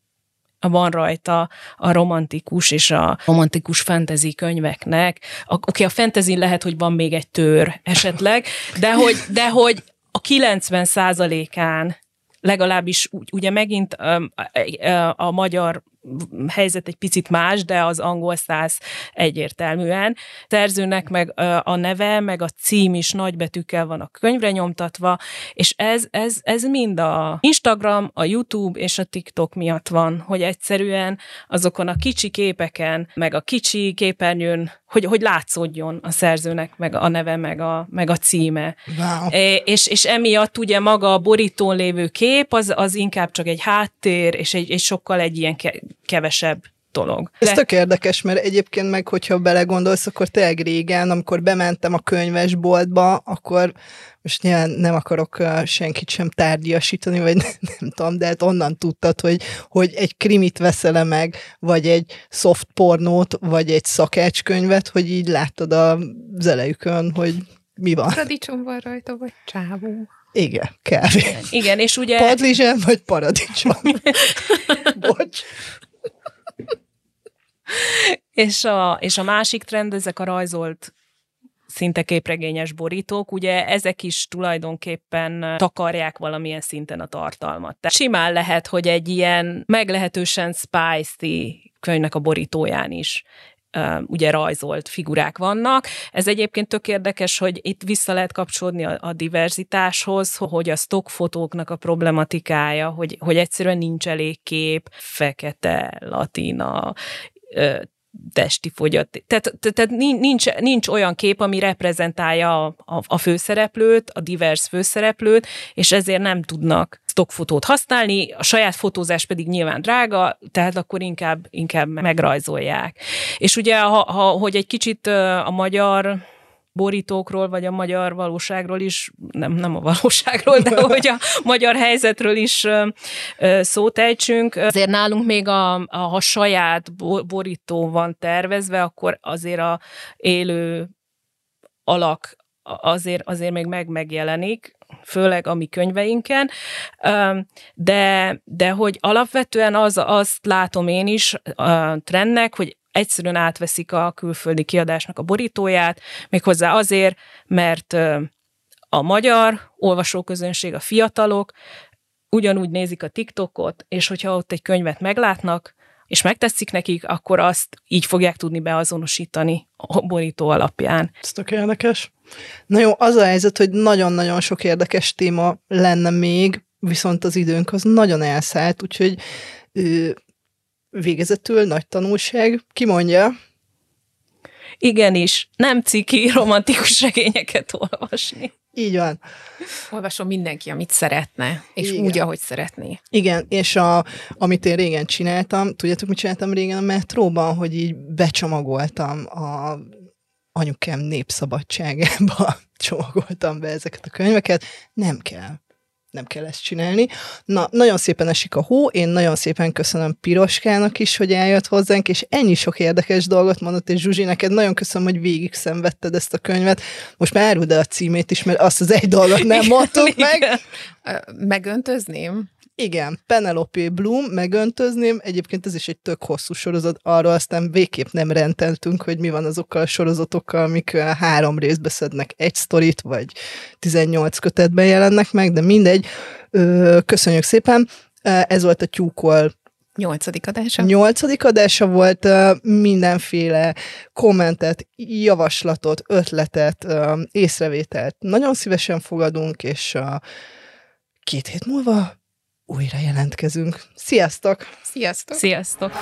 van rajta a romantikus és a romantikus fantasy könyveknek. A, oké, a fantasy lehet, hogy van még egy tőr esetleg, de hogy, de hogy a kilencven százalékán legalábbis, ugye megint a magyar helyzet egy picit más, de az angol száz egyértelműen. Szerzőnek meg a neve, meg a cím is nagybetűkkel van a könyvre nyomtatva, és ez, ez, ez mind a Instagram, a YouTube és a TikTok miatt van, hogy egyszerűen azokon a kicsi képeken, meg a kicsi képernyőn, hogy, hogy látszódjon a szerzőnek meg a neve, meg a, meg a címe. Wow. És, és emiatt ugye maga a borítón lévő kép, az, az inkább csak egy háttér, és egy, egy sokkal egy ilyen kevesebb dolog. Ez tök érdekes, mert egyébként meg, hogyha belegondolsz, akkor tényleg régen, amikor bementem a könyvesboltba, akkor most nyilván nem akarok senkit sem tárgyasítani, vagy nem, nem tudom, de hát onnan tudtad, hogy, hogy egy krimit veszel meg, vagy egy soft pornót, vagy egy szakácskönyvet, hogy így láttad az elejükön, hogy mi van. Paradicsom van rajta, vagy csávó. Igen, kávé. Igen, és ugye... Padlizsán vagy paradicsom. Bocs. És a, és a másik trend, ezek a rajzolt szinte képregényes borítók, ugye ezek is tulajdonképpen takarják valamilyen szinten a tartalmat. Tehát simán lehet, hogy egy ilyen meglehetősen spicy könyvnek a borítóján is Uh, ugye rajzolt figurák vannak. Ez egyébként tök érdekes, hogy itt vissza lehet kapcsolódni a, a diverzitáshoz, hogy a stockfotóknak a problematikája, hogy, hogy egyszerűen nincs elég kép, fekete, latina, uh, testi fogyat. Tehát, tehát nincs, nincs olyan kép, ami reprezentálja a, a, a főszereplőt, a divers főszereplőt, és ezért nem tudnak stockfotót használni, a saját fotózás pedig nyilván drága, tehát akkor inkább, inkább megrajzolják. És ugye, ha, ha, hogy egy kicsit a magyar borítókról, vagy a magyar valóságról is, nem, nem a valóságról, de hogy a magyar helyzetről is szót ejtsünk. Azért nálunk még a, a, a saját borító van tervezve, akkor azért a élő alak azért, azért még meg megjelenik, főleg a mi könyveinken, de, de hogy alapvetően az, azt látom én is a trendnek, hogy egyszerűen átveszik a külföldi kiadásnak a borítóját, méghozzá azért, mert a magyar olvasóközönség, a fiatalok ugyanúgy nézik a TikTokot, és hogyha ott egy könyvet meglátnak, és megtetszik nekik, akkor azt így fogják tudni beazonosítani a borító alapján. Ez tök érdekes. Na jó, az a helyzet, hogy nagyon-nagyon sok érdekes téma lenne még, viszont az időnk az nagyon elszállt, úgyhogy ő, végezetül nagy tanulság. Ki mondja? Igenis, nem ciki romantikus regényeket olvasni. Így van. Olvasom mindenki, amit szeretne, és igen, úgy, ahogy szeretné. Igen, és a, amit én régen csináltam, tudjátok, mit csináltam régen a metróban, hogy így becsomagoltam a anyukám Népszabadságába, csomagoltam be ezeket a könyveket. Nem kell. Nem kell ezt csinálni. Na, nagyon szépen esik a hó, én nagyon szépen köszönöm Piroskának is, hogy eljött hozzánk, és ennyi sok érdekes dolgot mondott, és Zsuzsi, neked nagyon köszönöm, hogy végig szenvedted ezt a könyvet. Most már áruld el a címét is, mert azt az egy dolgot nem mondtuk meg. Megöntözném. Igen, Penelope Bloom, Megöntözném. Egyébként ez is egy tök hosszú sorozat, arról aztán végképp nem rendeltünk, hogy mi van azokkal a sorozatokkal, amik három részbe szednek egy sztorit, vagy tizennyolc kötetben jelennek meg, de mindegy. Köszönjük szépen. Ez volt a Tyúkol nyolcadik adása. Nyolcadik adása volt, mindenféle kommentet, javaslatot, ötletet, észrevételt nagyon szívesen fogadunk, és két hét múlva újra jelentkezünk. Sziasztok! Sziasztok! Sziasztok!